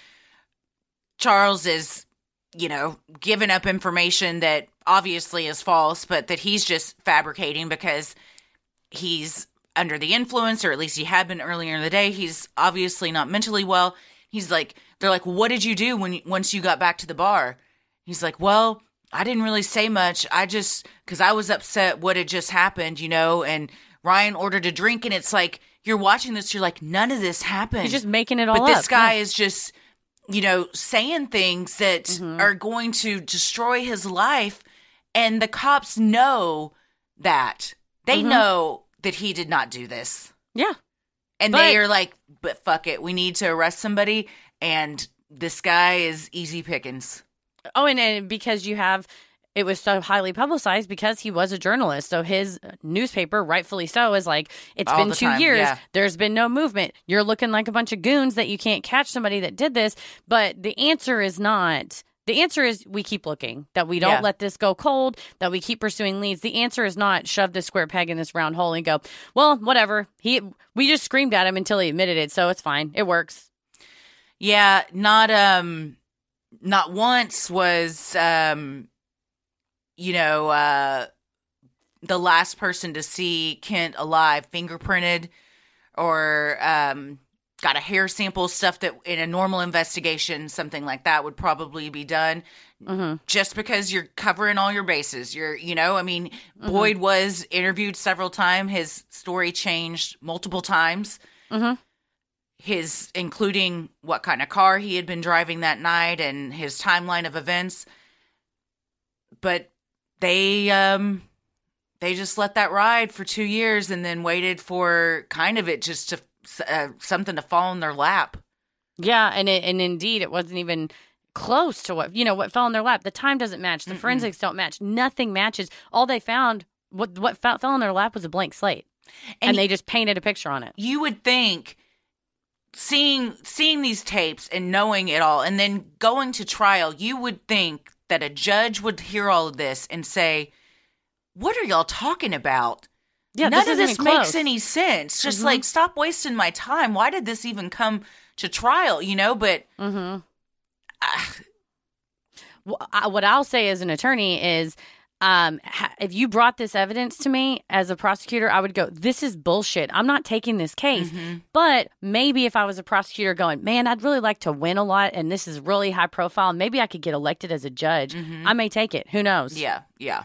Charles is, you know, giving up information that obviously is false, but that he's just fabricating because he's under the influence, or at least he had been earlier in the day. He's obviously not mentally well. He's like, they're like, what did you do when once you got back to the bar? He's like, well, I didn't really say much. I just, because I was upset what had just happened, you know, and Ryan ordered a drink, and it's like, you're watching this, you're like, none of this happened. You're just making it all up. But this guy yeah. is just, you know, saying things that mm-hmm. are going to destroy his life, and the cops know that. They mm-hmm. know that he did not do this. Yeah. And but, they are like, but fuck it. We need to arrest somebody. And this guy is easy pickings. Oh, and, and because you have, it was so highly publicized because he was a journalist. So his newspaper, rightfully so, is like, it's All been two time. years. Yeah. There's been no movement. You're looking like a bunch of goons that you can't catch somebody that did this. But the answer is not... The answer is we keep looking, that we don't yeah. let this go cold, that we keep pursuing leads. The answer is not shove this square peg in this round hole and go, well, whatever. He, we just screamed at him until he admitted it, so it's fine. It works. Yeah, not um, not once was, um, you know, uh, the last person to see Kent alive fingerprinted or um. got a hair sample, stuff that in a normal investigation, something like that would probably be done mm-hmm. just because you're covering all your bases. You're, you know, I mean, mm-hmm. Boyd was interviewed several times. His story changed multiple times. Mm-hmm. His, including what kind of car he had been driving that night and his timeline of events. But they, um, they just let that ride for two years and then waited for kind of it just to Uh, something to fall in their lap. Yeah, and it, and indeed, it wasn't even close to what you know what fell in their lap. The time doesn't match. The Mm-mm. forensics don't match. Nothing matches. All they found, what what fell in their lap, was a blank slate, and, and they just painted a picture on it. You would think, seeing seeing these tapes and knowing it all, and then going to trial, you would think that a judge would hear all of this and say, "What are y'all talking about?" Yeah, none this of this makes close. any sense. Just mm-hmm. like, stop wasting my time. Why did this even come to trial? You know, but mm-hmm. uh, well, I, what I'll say as an attorney is Um, ha- if you brought this evidence to me as a prosecutor, I would go, this is bullshit. I'm not taking this case. Mm-hmm. But maybe if I was a prosecutor going, man, I'd really like to win a lot, and this is really high profile, maybe I could get elected as a judge. Mm-hmm. I may take it. Who knows? Yeah, yeah.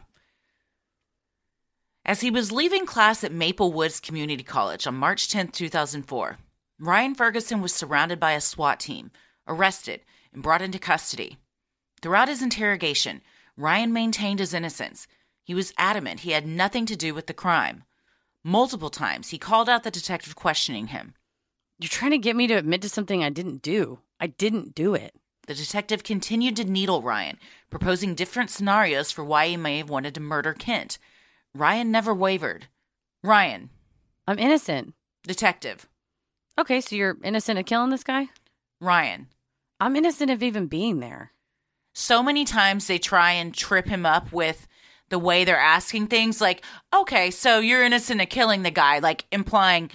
As he was leaving class at Maple Woods Community College on March tenth, two thousand four, Ryan Ferguson was surrounded by a SWAT team, arrested, and brought into custody. Throughout his interrogation, Ryan maintained his innocence. He was adamant he had nothing to do with the crime. Multiple times, he called out the detective questioning him. You're trying to get me to admit to something I didn't do. I didn't do it. The detective continued to needle Ryan, proposing different scenarios for why he may have wanted to murder Kent. Ryan never wavered. Ryan. I'm innocent. Detective. Okay, so you're innocent of killing this guy? Ryan. I'm innocent of even being there. So many times they try and trip him up with the way they're asking things like, okay, so you're innocent of killing the guy, like implying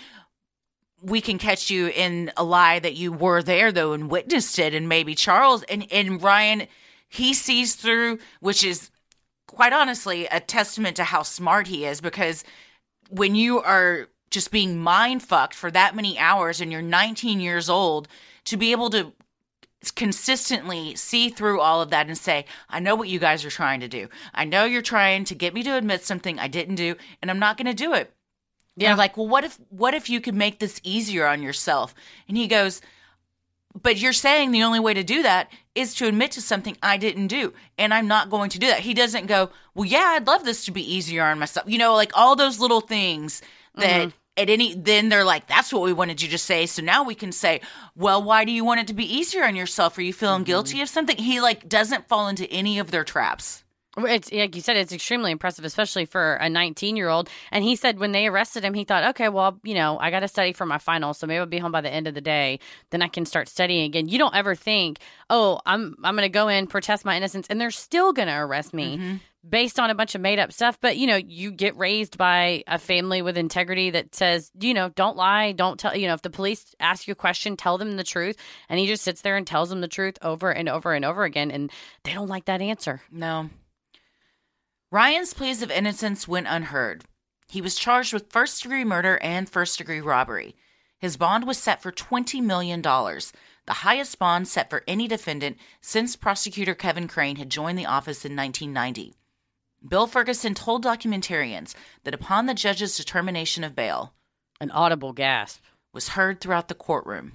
we can catch you in a lie that you were there though and witnessed it, and maybe Charles and, and Ryan, he sees through, which is quite honestly a testament to how smart he is, because when you are just being mind fucked for that many hours and you're nineteen years old, to be able to consistently see through all of that and say, I know what you guys are trying to do. I know you're trying to get me to admit something I didn't do, and I'm not going to do it. Yeah. And like, well, what if, what if you could make this easier on yourself? And he goes, but you're saying the only way to do that is to admit to something I didn't do, and I'm not going to do that. He doesn't go, well, yeah, I'd love this to be easier on myself. You know, like all those little things that mm-hmm. At any, then they're like, that's what we wanted you to say. So now we can say, well, why do you want it to be easier on yourself? Are you feeling mm-hmm. guilty of something? He like doesn't fall into any of their traps. It's like you said, it's extremely impressive, especially for a nineteen year old. And he said when they arrested him, he thought, okay, well, you know, I got to study for my finals, so maybe I'll be home by the end of the day. Then I can start studying again. You don't ever think, oh, I'm, I'm going to go in, protest my innocence, and they're still going to arrest me. Mm-hmm. Based on a bunch of made up stuff. But, you know, you get raised by a family with integrity that says, you know, don't lie. Don't tell, you know, if the police ask you a question, tell them the truth. And he just sits there and tells them the truth over and over and over again. And they don't like that answer. No. Ryan's pleas of innocence went unheard. He was charged with first degree murder and first degree robbery. His bond was set for twenty million dollars, the highest bond set for any defendant since prosecutor Kevin Crane had joined the office in nineteen ninety. Bill Ferguson told documentarians that upon the judge's determination of bail, an audible gasp was heard throughout the courtroom.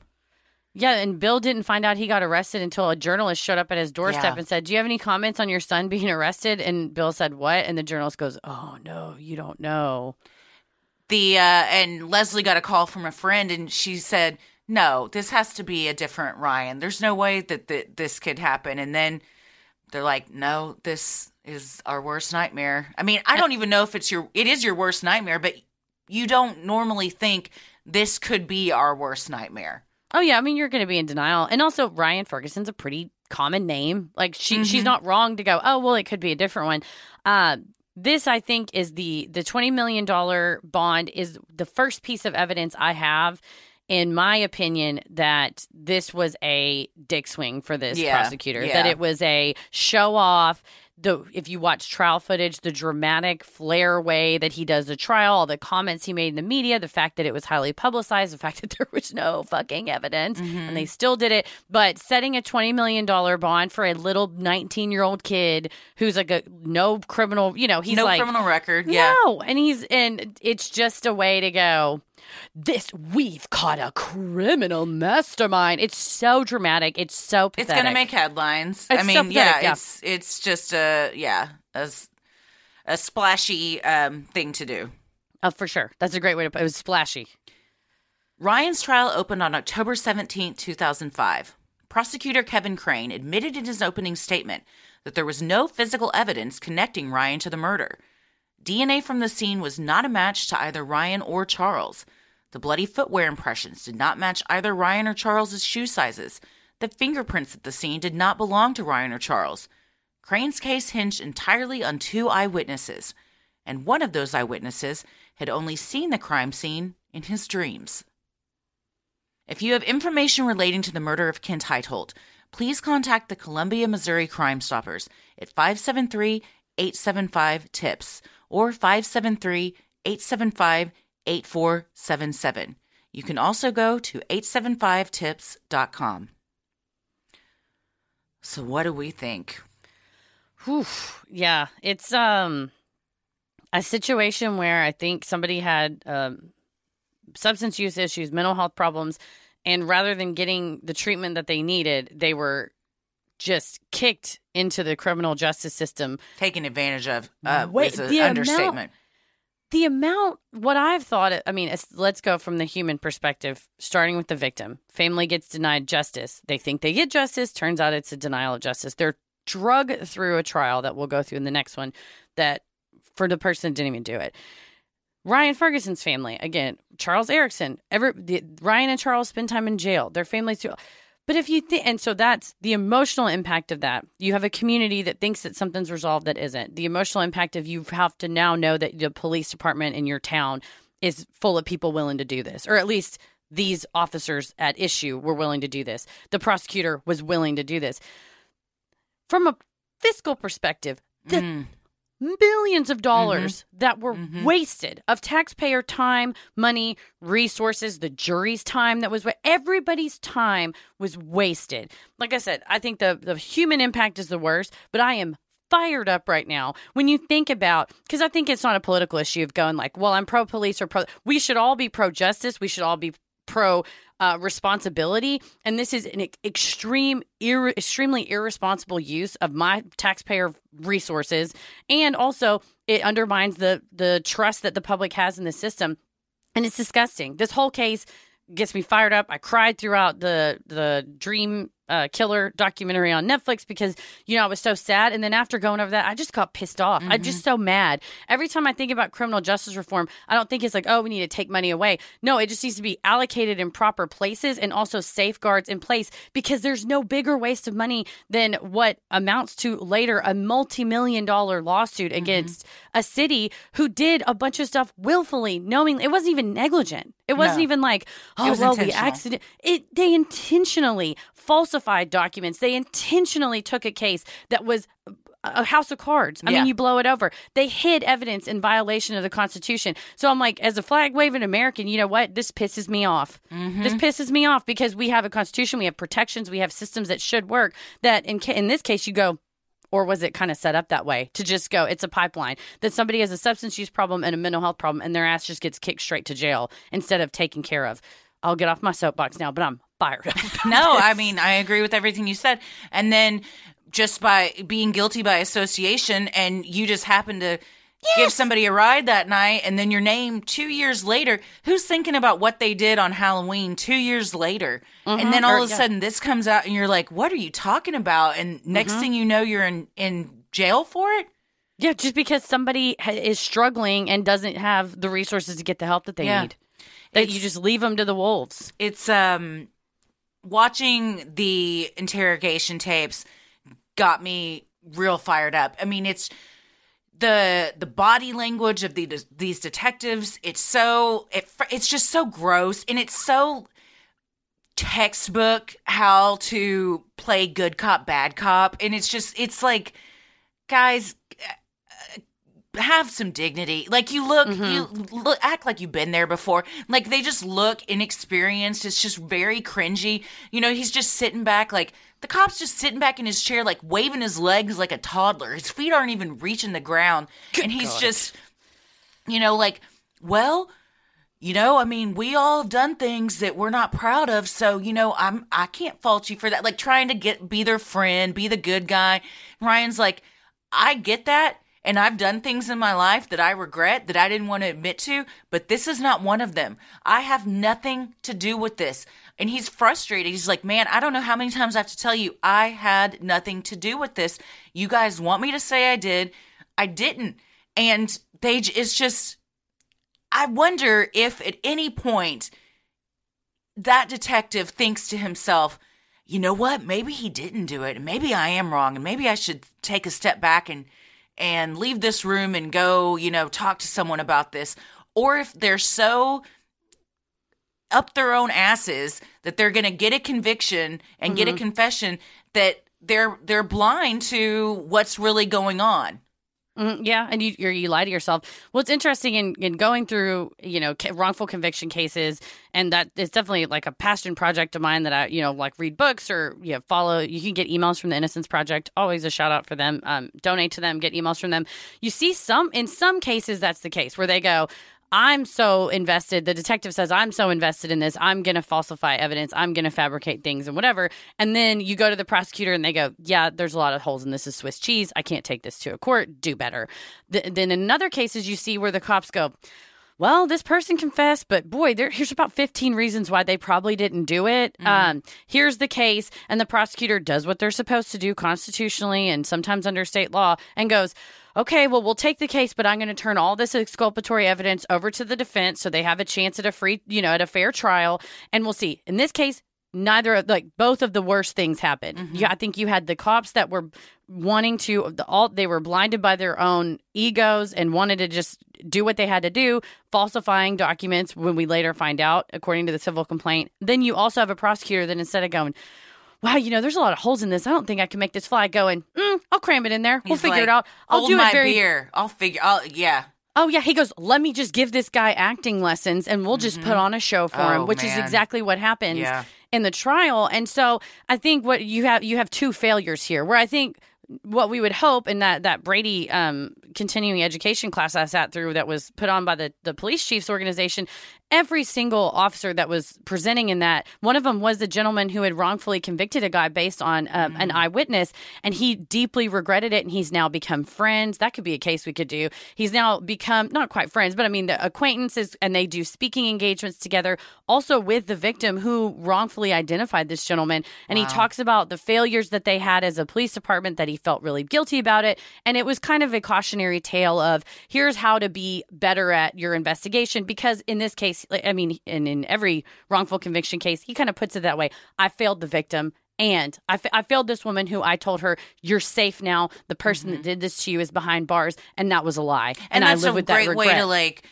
Yeah, and Bill didn't find out he got arrested until a journalist showed up at his doorstep yeah. and said, do you have any comments on your son being arrested? And Bill said, what? And the journalist goes, oh, no, you don't know. The uh, and Leslie got a call from a friend, and she said, no, this has to be a different Ryan. There's no way that th- this could happen. And then they're like, no, this is our worst nightmare. I mean, I don't even know if it's your, it is your worst nightmare, but you don't normally think this could be our worst nightmare. Oh yeah. I mean, you're going to be in denial. And also Ryan Ferguson's a pretty common name. Like she, mm-hmm. she's not wrong to go, oh, well, it could be a different one. Uh, this I think is the, the twenty million dollars bond is the first piece of evidence I have, in my opinion, that this was a dick swing for this yeah, prosecutor, yeah. that it was a show off. The if you watch trial footage, the dramatic flair way that he does the trial, all the comments he made in the media, the fact that it was highly publicized, the fact that there was no fucking evidence, mm-hmm. and they still did it. But setting a twenty million dollars bond for a little nineteen-year-old kid who's like a no criminal, you know, he's no like... No criminal record, yeah. No, and he's and it's just a way to go, this, we've caught a criminal mastermind. It's so dramatic. It's so pathetic. It's going to make headlines. It's I mean, so yeah, yeah, it's it's just a, yeah, a, a splashy um, thing to do. Oh, for sure. That's a great way to put it. It was splashy. Ryan's trial opened on October seventeenth, two thousand five. Prosecutor Kevin Crane admitted in his opening statement that there was no physical evidence connecting Ryan to the murder. D N A from the scene was not a match to either Ryan or Charles. The bloody footwear impressions did not match either Ryan or Charles's shoe sizes. The fingerprints at the scene did not belong to Ryan or Charles. Crane's case hinged entirely on two eyewitnesses, and one of those eyewitnesses had only seen the crime scene in his dreams. If you have information relating to the murder of Kent Heitholt, please contact the Columbia, Missouri Crime Stoppers at five seven three eight seven five T I P S or five seven three, eight seven five, eight four seven seven. You can also go to eight seven five tips dot com. So what do we think? Whew, yeah, it's um a situation where I think somebody had um, substance use issues, mental health problems, and rather than getting the treatment that they needed, they were just kicked into the criminal justice system. Taken advantage of uh, Wait, is an understatement. Amount, the amount, what I've thought, I mean, it's, let's go from the human perspective, starting with the victim. Family gets denied justice. They think they get justice. Turns out it's a denial of justice. They're drug through a trial that we'll go through in the next one that for the person that didn't even do it. Ryan Ferguson's family, again, Charles Erickson, every, the, Ryan and Charles spend time in jail. Their families too. But if you think, and so that's the emotional impact of that. You have a community that thinks that something's resolved that isn't. The emotional impact of you have to now know that the police department in your town is full of people willing to do this, or at least these officers at issue were willing to do this. The prosecutor was willing to do this. From a fiscal perspective, the mm. millions of dollars mm-hmm. that were mm-hmm. wasted of taxpayer time, money, resources, the jury's time that was everybody's time was wasted. Like I said, I think the, the human impact is the worst, but I am fired up right now when you think about, because I think it's not a political issue of going like, well, I'm pro police or pro. We should all be pro justice. We should all be pro uh, responsibility. And this is an extreme, ir- extremely irresponsible use of my taxpayer resources. And also it undermines the, the trust that the public has in the system. And it's disgusting. This whole case gets me fired up. I cried throughout the, the Dream uh, Killer documentary on Netflix because, you know, I was so sad. And then after going over that, I just got pissed off. Mm-hmm. I'm just so mad. Every time I think about criminal justice reform, I don't think it's like, oh, we need to take money away. No, it just needs to be allocated in proper places and also safeguards in place because there's no bigger waste of money than what amounts to later a multi-million dollar lawsuit mm-hmm. against a city who did a bunch of stuff willfully, knowing it wasn't even negligent. It wasn't no. even like, oh, it well, the accident. It, they intentionally falsified documents. They intentionally took a case that was a house of cards. I yeah. mean, you blow it over. They hid evidence in violation of the Constitution. So I'm like, as a flag-waving American, you know what? This pisses me off. Mm-hmm. This pisses me off because we have a Constitution. We have protections. We have systems that should work. That in ca- in this case, you go, or was it kind of set up that way to just go, it's a pipeline that somebody has a substance use problem and a mental health problem and their ass just gets kicked straight to jail instead of taken care of. I'll get off my soapbox now, but I'm fired up. No, this. I mean, I agree with everything you said. And then just by being guilty by association and you just happen to yes. give somebody a ride that night and then your name two years later, who's thinking about what they did on Halloween two years later? Mm-hmm. And then all or, of a yeah. sudden this comes out and you're like, what are you talking about? And next mm-hmm. thing you know, you're in, in jail for it. Yeah. Just because somebody ha- is struggling and doesn't have the resources to get the help that they yeah. need. That it's, you just leave them to the wolves. It's um, watching the interrogation tapes got me real fired up. I mean, it's, The the body language of the, these detectives, it's so it, it's just so gross, and it's so textbook how to play good cop, bad cop, and it's just it's like, guys, have some dignity. Like you look, mm-hmm. you look, act like you've been there before. Like they just look inexperienced. It's just very cringy. You know, he's just sitting back like. The cop's just sitting back in his chair, like, waving his legs like a toddler. His feet aren't even reaching the ground. Good and he's God. just, you know, like, well, you know, I mean, we all have done things that we're not proud of. So, you know, I'm, I can't fault you for that. Like, trying to get be their friend, be the good guy. Ryan's like, I get that. And I've done things in my life that I regret, that I didn't want to admit to, but this is not one of them. I have nothing to do with this. And he's frustrated. He's like, man, I don't know how many times I have to tell you I had nothing to do with this. You guys want me to say I did. I didn't. And they, it's just, I wonder if at any point that detective thinks to himself, you know what? Maybe he didn't do it. And maybe I am wrong. And maybe I should take a step back and and leave this room and go, you know, talk to someone about this. Or if they're so up their own asses that they're going to get a conviction and mm-hmm. get a confession that they're they're blind to what's really going on. Mm, yeah, and you you're, you lie to yourself. What's interesting in, in going through, you know, wrongful conviction cases, and that it's definitely like a passion project of mine that I, you know, like read books or, you know, follow. You can get emails from the Innocence Project. Always a shout out for them. Um, donate to them. Get emails from them. You see some, in some cases, that's the case where they go, I'm so invested. The detective says, I'm so invested in this. I'm going to falsify evidence. I'm going to fabricate things and whatever. And then you go to the prosecutor and they go, yeah, there's a lot of holes in this. This is Swiss cheese. I can't take this to a court. Do better. Th- then in other cases, you see where the cops go, well, this person confessed, but boy, there, here's about fifteen reasons why they probably didn't do it. Mm. Um, here's the case. And the prosecutor does what they're supposed to do constitutionally and sometimes under state law and goes, okay, well, we'll take the case, but I'm going to turn all this exculpatory evidence over to the defense so they have a chance at a free, you know, at a fair trial. And we'll see. In this case, neither of, like, both of the worst things happened. Mm-hmm. Yeah, I think you had the cops that were wanting to, the, all they were blinded by their own egos and wanted to just do what they had to do, falsifying documents when we later find out, according to the civil complaint. Then you also have a prosecutor that instead of going, wow, you know, there's a lot of holes in this. I don't think I can make this fly. Going, mm, I'll cram it in there. We'll He's figure like, it out. I'll hold do my it very. Beer. I'll figure. I'll yeah. Oh yeah, he goes, let me just give this guy acting lessons, and we'll just mm-hmm. put on a show for oh, him, which man. is exactly what happens yeah. in the trial. And so I think what you have, you have two failures here, where I think. What we would hope in that that Brady um, continuing education class I sat through that was put on by the, the police chiefs organization, every single officer that was presenting in that, one of them was the gentleman who had wrongfully convicted a guy based on um, mm-hmm. an eyewitness, and he deeply regretted it, and he's now become friends. That could be a case we could do. He's now become, not quite friends, but I mean the acquaintances, and they do speaking engagements together, also with the victim who wrongfully identified this gentleman, and wow. he talks about the failures that they had as a police department that he felt really guilty about it. And it was kind of a cautionary tale of here's how to be better at your investigation, because in this case, I mean, and in every wrongful conviction case, he kind of puts it that way. I failed the victim. And I, f- I failed this woman who I told her, you're safe now. The person mm-hmm. that did this to you is behind bars. And that was a lie. And, and I live with that regret. That's a great way to like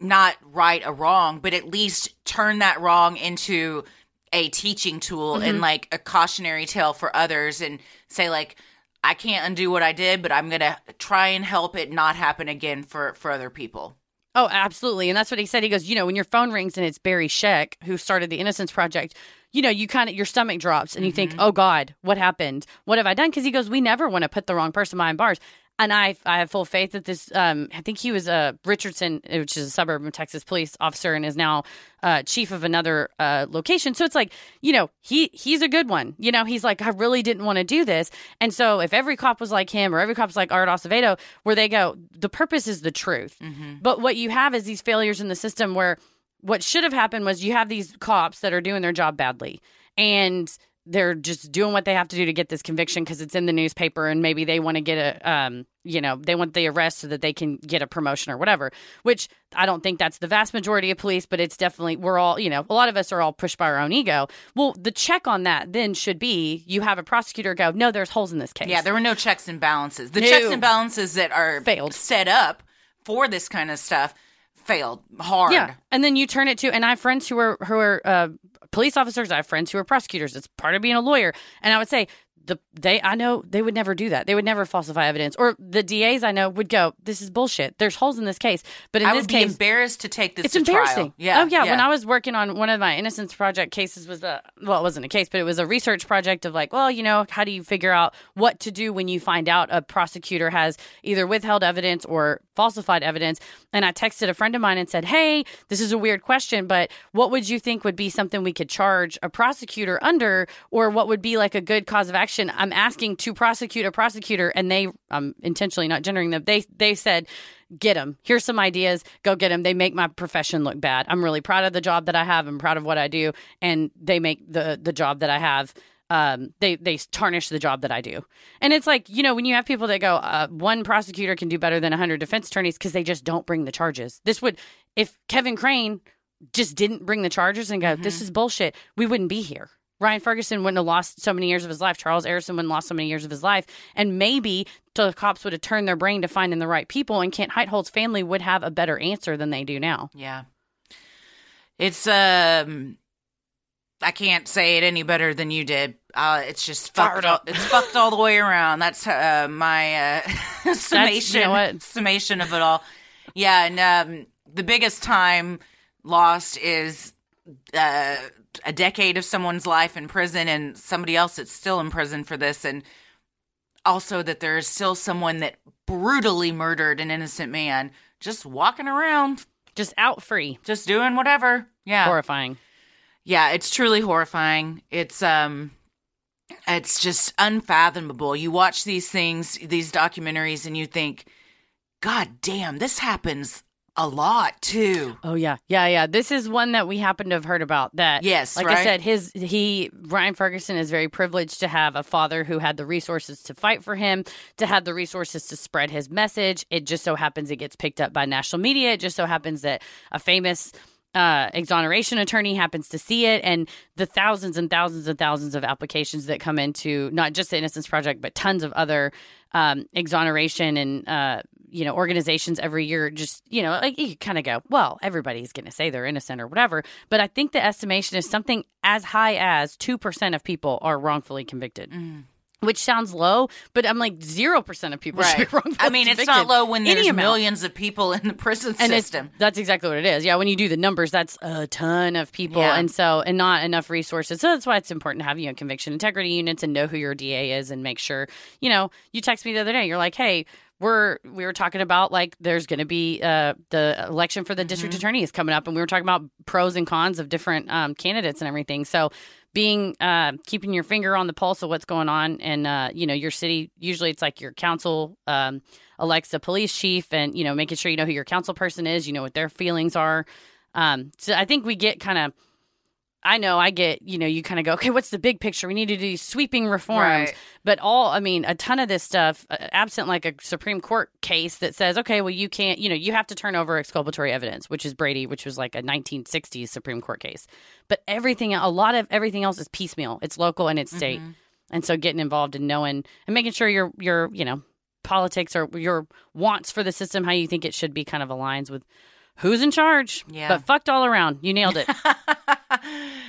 not right a wrong, but at least turn that wrong into a teaching tool mm-hmm. and like a cautionary tale for others, and say like, I can't undo what I did, but I'm going to try and help it not happen again for, for other people. Oh, absolutely. And that's what he said. He goes, you know, when your phone rings and it's Barry Sheck, who started the Innocence Project, you know, you kind of, your stomach drops and you mm-hmm. think, oh God, what happened? What have I done? Because he goes, we never want to put the wrong person behind bars. And I, I have full faith that this, um, I think he was a Richardson, which is a suburb of Texas, police officer, and is now uh, chief of another uh, location. So it's like, you know, he he's a good one. You know, he's like, I really didn't want to do this. And so if every cop was like him, or every cop's like Art Acevedo, where they go, the purpose is the truth. Mm-hmm. But what you have is these failures in the system where what should have happened was you have these cops that are doing their job badly. And they're just doing what they have to do to get this conviction because it's in the newspaper, and maybe they want to get a, um, you know, they want the arrest so that they can get a promotion or whatever, which I don't think that's the vast majority of police, but it's definitely, we're all, you know, a lot of us are all pushed by our own ego. Well, the check on that then should be you have a prosecutor go, no, there's holes in this case. Yeah, there were no checks and balances. The no. checks and balances that are failed. Set up for this kind of stuff failed hard. Yeah, and then you turn it to, and I have friends who are, who are, uh, police officers, I have friends who are prosecutors. It's part of being a lawyer. And I would say the they I know they would never do that. They would never falsify evidence. Or the D As I know would go, this is bullshit. There's holes in this case. But in I this would be case, embarrassed to take this. It's to embarrassing. Trial. Yeah. Oh yeah. yeah. When I was working on one of my Innocence Project cases, was a well, it wasn't a case, but it was a research project of like, well, you know, how do you figure out what to do when you find out a prosecutor has either withheld evidence or falsified evidence? And I texted a friend of mine and said, hey, this is a weird question, but what would you think would be something we could charge a prosecutor under, or what would be like a good cause of action? I'm asking to prosecute a prosecutor, and they, I'm intentionally not gendering them, they they said, get them. Here's some ideas. Go get them. They make my profession look bad. I'm really proud of the job that I have. I'm proud of what I do. And they make the, the job that I have. Um, they, they tarnish the job that I do. And it's like, you know, when you have people that go, uh, one prosecutor can do better than one hundred defense attorneys because they just don't bring the charges. This would, if Kevin Crane just didn't bring the charges and go, mm-hmm. this is bullshit, we wouldn't be here. Ryan Ferguson wouldn't have lost so many years of his life. Charles Erickson wouldn't have lost so many years of his life. And maybe the cops would have turned their brain to finding the right people, and Kent Heitholt's family would have a better answer than they do now. Yeah. It's, um, I can't say it any better than you did. Uh, it's just fucked up. It's fucked all the way around. That's uh, my uh, summation. That's, you know, summation of it all. Yeah, and um, the biggest time lost is uh, a decade of someone's life in prison, and somebody else that's still in prison for this, and also that there is still someone that brutally murdered an innocent man just walking around, just out free, just doing whatever. Yeah, horrifying. Yeah, it's truly horrifying. It's um. It's just unfathomable. You watch these things, these documentaries, and you think, God damn, this happens a lot too. Oh yeah, yeah, yeah. This is one that we happen to have heard about. That yes, like right? I said, his he Ryan Ferguson is very privileged to have a father who had the resources to fight for him, to have the resources to spread his message. It just so happens it gets picked up by national media. It just so happens that a famous Uh, exoneration attorney happens to see it, and the thousands and thousands and thousands of applications that come into not just the Innocence Project, but tons of other um, exoneration and uh, you know organizations every year. Just you know, like you kind of go, well, everybody's going to say they're innocent or whatever. But I think the estimation is something as high as two percent of people are wrongfully convicted. Mm. Which sounds low, but I'm like zero percent of people right. should be wrongfully convicted. I mean, convicted. It's not low when there's millions of people in the prison and system. That's exactly what it is. Yeah, when you do the numbers, that's a ton of people, yeah. and so and not enough resources. So that's why it's important to have, you know, conviction integrity units and know who your D A is and make sure, you know, you text me the other day. You're like, hey, we're we were talking about like there's going to be uh, the election for the mm-hmm. district attorney is coming up, and we were talking about pros and cons of different um, candidates and everything. So. Being uh, keeping your finger on the pulse of what's going on, and uh, you know your city. Usually, it's like your council um, elects a police chief, and you know making sure you know who your council person is. You know what their feelings are. Um, so I think we get kind of. I know I get you know you kind of go okay. What's the big picture? We need to do sweeping reforms, right. but all I mean a ton of this stuff absent like a Supreme Court case that says okay, well you can't you know you have to turn over exculpatory evidence, which is Brady, which was like a nineteen sixties Supreme Court case. But everything, a lot of everything else is piecemeal. It's local and it's state. Mm-hmm. And so getting involved and knowing and making sure your, your you know, politics or your wants for the system, how you think it should be kind of aligns with who's in charge. Yeah. But fucked all around. You nailed it.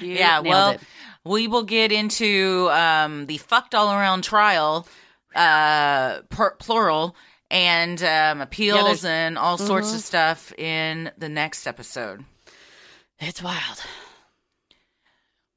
you yeah, nailed well, it. We will get into um, the fucked all around trial, uh, per- plural, and um, appeals yeah, and all mm-hmm. sorts of stuff in the next episode. It's wild.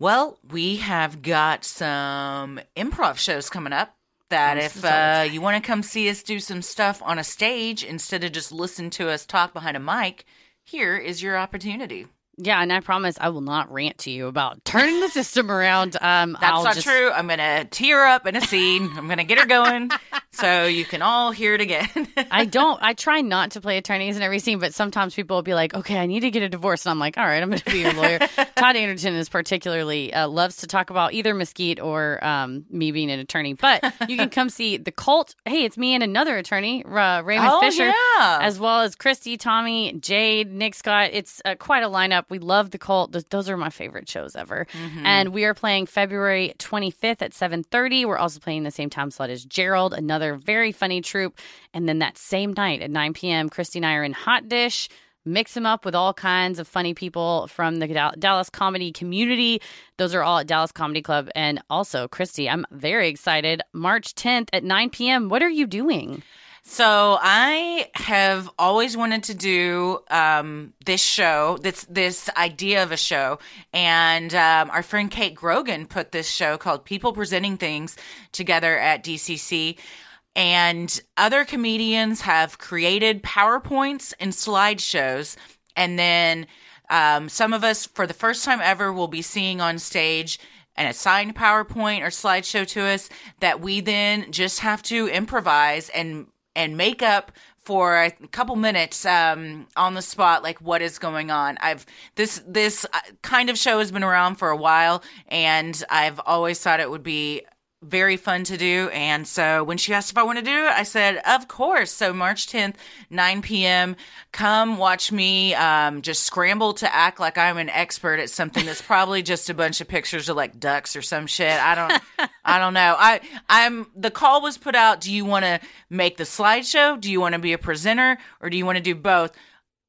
Well, we have got some improv shows coming up that this if uh, you want to come see us do some stuff on a stage instead of just listen to us talk behind a mic, here is your opportunity. Yeah, and I promise I will not rant to you about turning the system around. Um, That's I'll not just... true. I'm going to tee her up in a scene. I'm going to get her going so you can all hear it again. I don't. I try not to play attorneys in every scene, but sometimes people will be like, okay, I need to get a divorce. And I'm like, all right, I'm going to be your lawyer. Todd Anderton is particularly uh, loves to talk about either Mesquite or um, me being an attorney. But you can come see The Cult. Hey, it's me and another attorney, uh, Raymond oh, Fisher, yeah. as well as Christy, Tommy, Jade, Nick Scott. It's uh, quite a lineup. We love The Cult. Those are my favorite shows ever. Mm-hmm. And we are playing February twenty-fifth at seven thirty. We're also playing the same time slot as Gerald, another very funny troupe. And then that same night at nine p.m., Christy and I are in Hot Dish. Mix them up with all kinds of funny people from the Dal- Dallas comedy community. Those are all at Dallas Comedy Club. And also, Christy, I'm very excited. March tenth at nine p.m. What are you doing? So I have always wanted to do um, this show, this this idea of a show, and um, our friend Kate Grogan put this show called People Presenting Things together at D C C, and other comedians have created PowerPoints and slideshows, and then um, some of us, for the first time ever, will be seeing on stage an assigned PowerPoint or slideshow to us that we then just have to improvise and and make up for a couple minutes um, on the spot, like what is going on. I've this this kind of show has been around for a while, and I've always thought it would be very fun to do. And so when she asked if I want to do it, I said, of course. So March tenth, nine p.m., come watch me um, just scramble to act like I'm an expert at something that's probably just a bunch of pictures of like ducks or some shit. I don't I don't know. I, I'm the call was put out. Do you want to make the slideshow? Do you want to be a presenter? Or do you want to do both?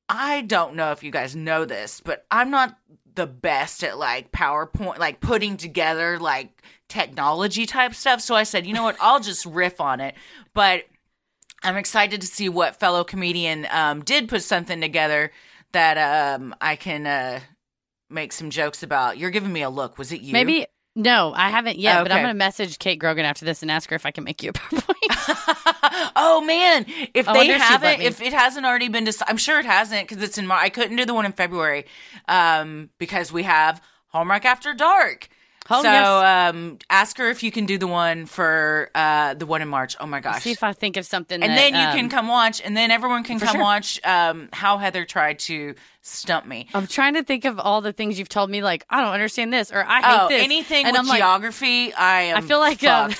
I don't know if you guys know this, but I'm not the best at like PowerPoint, like putting together like technology type stuff. So I said, you know what, I'll just riff on it. But I'm excited to see what fellow comedian um, did put something together that um, I can uh, make some jokes about. You're giving me a look. Was it you? Maybe. No, I haven't yet, oh, okay. But I'm going to message Kate Grogan after this and ask her if I can make you a PowerPoint. Oh, man. If I they haven't, if it hasn't already been decided, I'm sure it hasn't because it's in March. I couldn't do the one in February um, because we have Hallmark After Dark. Oh, so yes. um, ask her if you can do the one for uh, the one in March. Oh, my gosh. Let's see if I think of something. And that, then you um, can come watch. And then everyone can come sure. watch um, how Heather tried to stump me. I'm trying to think of all the things you've told me, like, I don't understand this or I hate oh, this. Anything and with I'm geography, like, I am I feel like um,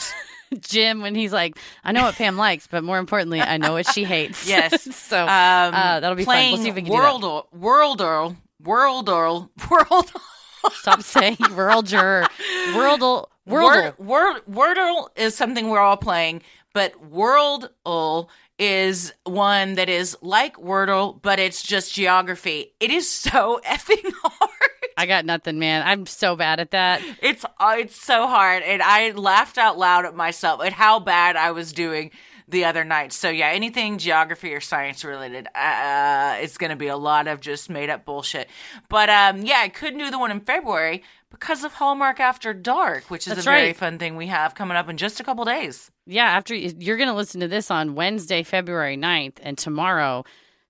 Jim when he's like, I know what Pam likes, but more importantly, I know what she hates. Yes. So um, uh, that'll be fun. We'll see if we can World do that. World Earl. World Earl. World Earl. Stop saying Worldger. Worldle. Worldle. Word, word, Wordle is something we're all playing, but Worldle is one that is like Wordle, but it's just geography. It is so effing hard. I got nothing, man. I'm so bad at that. It's uh, it's so hard, and I laughed out loud at myself at how bad I was doing the other night. So yeah, anything geography or science related, uh, it's going to be a lot of just made up bullshit. But um, yeah, I couldn't do the one in February because of Hallmark After Dark, which is That's a right. very fun thing we have coming up in just a couple days. Yeah, after you're going to listen to this on Wednesday, February ninth, and tomorrow.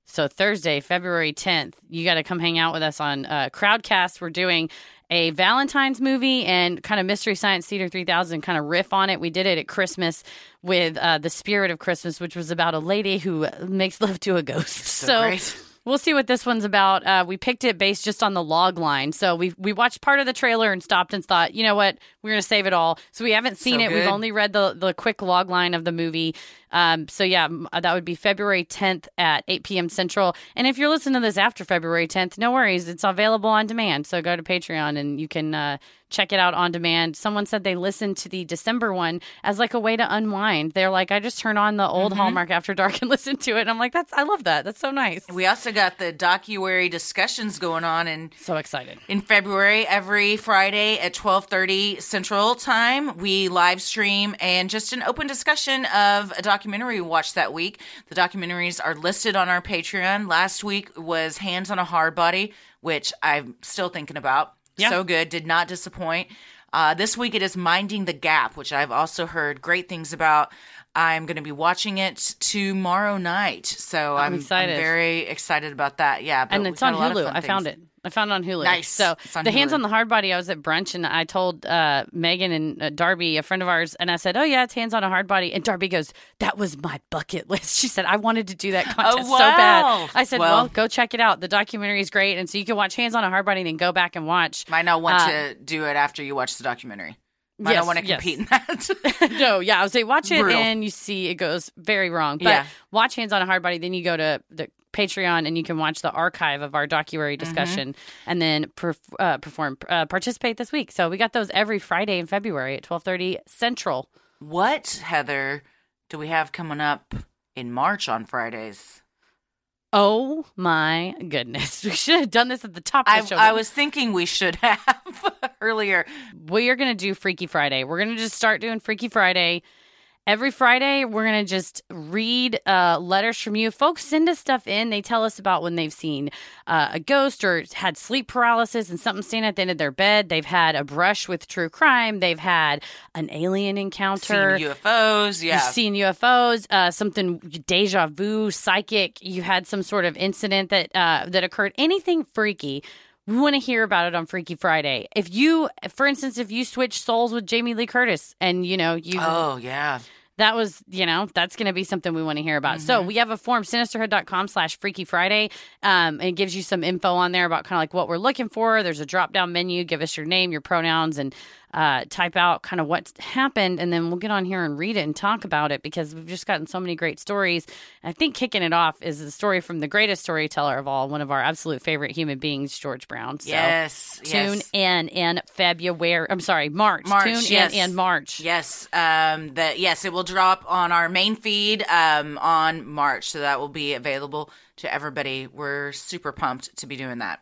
So Thursday, February tenth, you got to come hang out with us on uh, Crowdcast. We're doing a Valentine's movie and kind of Mystery Science Theater three thousand kind of riff on it. We did it at Christmas with uh, The Spirit of Christmas, which was about a lady who makes love to a ghost. So, so great. We'll see what this one's about. Uh, we picked it based just on the log line. So we we watched part of the trailer and stopped and thought, you know what? We're going to save it all. So we haven't seen so it. Good. We've only read the, the quick log line of the movie. Um, so, yeah, that would be February tenth at eight p.m. Central. And if you're listening to this after February tenth, no worries. It's available on demand. So go to Patreon and you can uh, check it out on demand. Someone said they listened to the December one as like a way to unwind. They're like, I just turn on the old mm-hmm. Hallmark After Dark and listen to it. And I'm like, that's I love that. That's so nice. We also got the docuary discussions going on, and so excited. In February, every Friday at twelve thirty Central Time, we live stream and just an open discussion of a documentary we watched that week. The documentaries are listed on our Patreon. Last week was Hands on a Hard Body, which I'm still thinking about. Yeah. So good. Did not disappoint. Uh, this week it is Minding the Gap, which I've also heard great things about. I'm going to be watching it tomorrow night. So I'm, I'm excited. I'm very excited about that. Yeah. But and it's on Hulu. I things. found it. I found it on Hulu. Nice. So the Hulu. Hands on the Hard Body, I was at brunch and I told uh, Megan and uh, Darby, a friend of ours, and I said, oh, yeah, it's Hands on a Hard Body. And Darby goes, that was my bucket list. She said, I wanted to do that contest oh, wow. so bad. I said, well, well, go check it out. The documentary is great. And so you can watch Hands on a Hard Body and then go back and watch. Might not want uh, to do it after you watch the documentary. Might yes, not want to compete yes. in that. No, yeah. I was like, watch it Brutal. And you see it goes very wrong. But yeah. watch Hands on a Hard Body. Then you go to the Patreon and you can watch the archive of our documentary discussion mm-hmm. and then perf- uh, perform uh, participate this week. So we got those every Friday in February at twelve thirty Central. What, Heather, do we have coming up in March on Fridays? Oh my goodness. We should have done this at the top of the show. I was thinking we should have earlier. We are going to do Freaky Friday. We're going to just start doing Freaky Friday. Every Friday, we're going to just read uh, letters from you. Folks send us stuff in. They tell us about when they've seen uh, a ghost or had sleep paralysis and something standing at the end of their bed. They've had a brush with true crime. They've had an alien encounter. Seen U F Os. Yeah. You've seen U F Os. Uh, something deja vu, psychic. You had some sort of incident that uh, that occurred. Anything freaky. We want to hear about it on Freaky Friday. If you, for instance, if you switch souls with Jamie Lee Curtis and, you know, you. Oh, yeah. That was, you know, that's going to be something we want to hear about. Mm-hmm. So we have a form, sinisterhood.com slash Freaky Friday. Um, it gives you some info on there about kind of like what we're looking for. There's a drop down menu. Give us your name, your pronouns, and uh, type out kind of what's happened. And then we'll get on here and read it and talk about it because we've just gotten so many great stories. I think kicking it off is the story from the greatest storyteller of all, one of our absolute favorite human beings, George Brown. So yes. Tune yes. in in February. I'm sorry, March. March tune yes. in in March. Yes. Um, that Yes, it will drop on our main feed um, on March, so that will be available to everybody. We're super pumped to be doing that.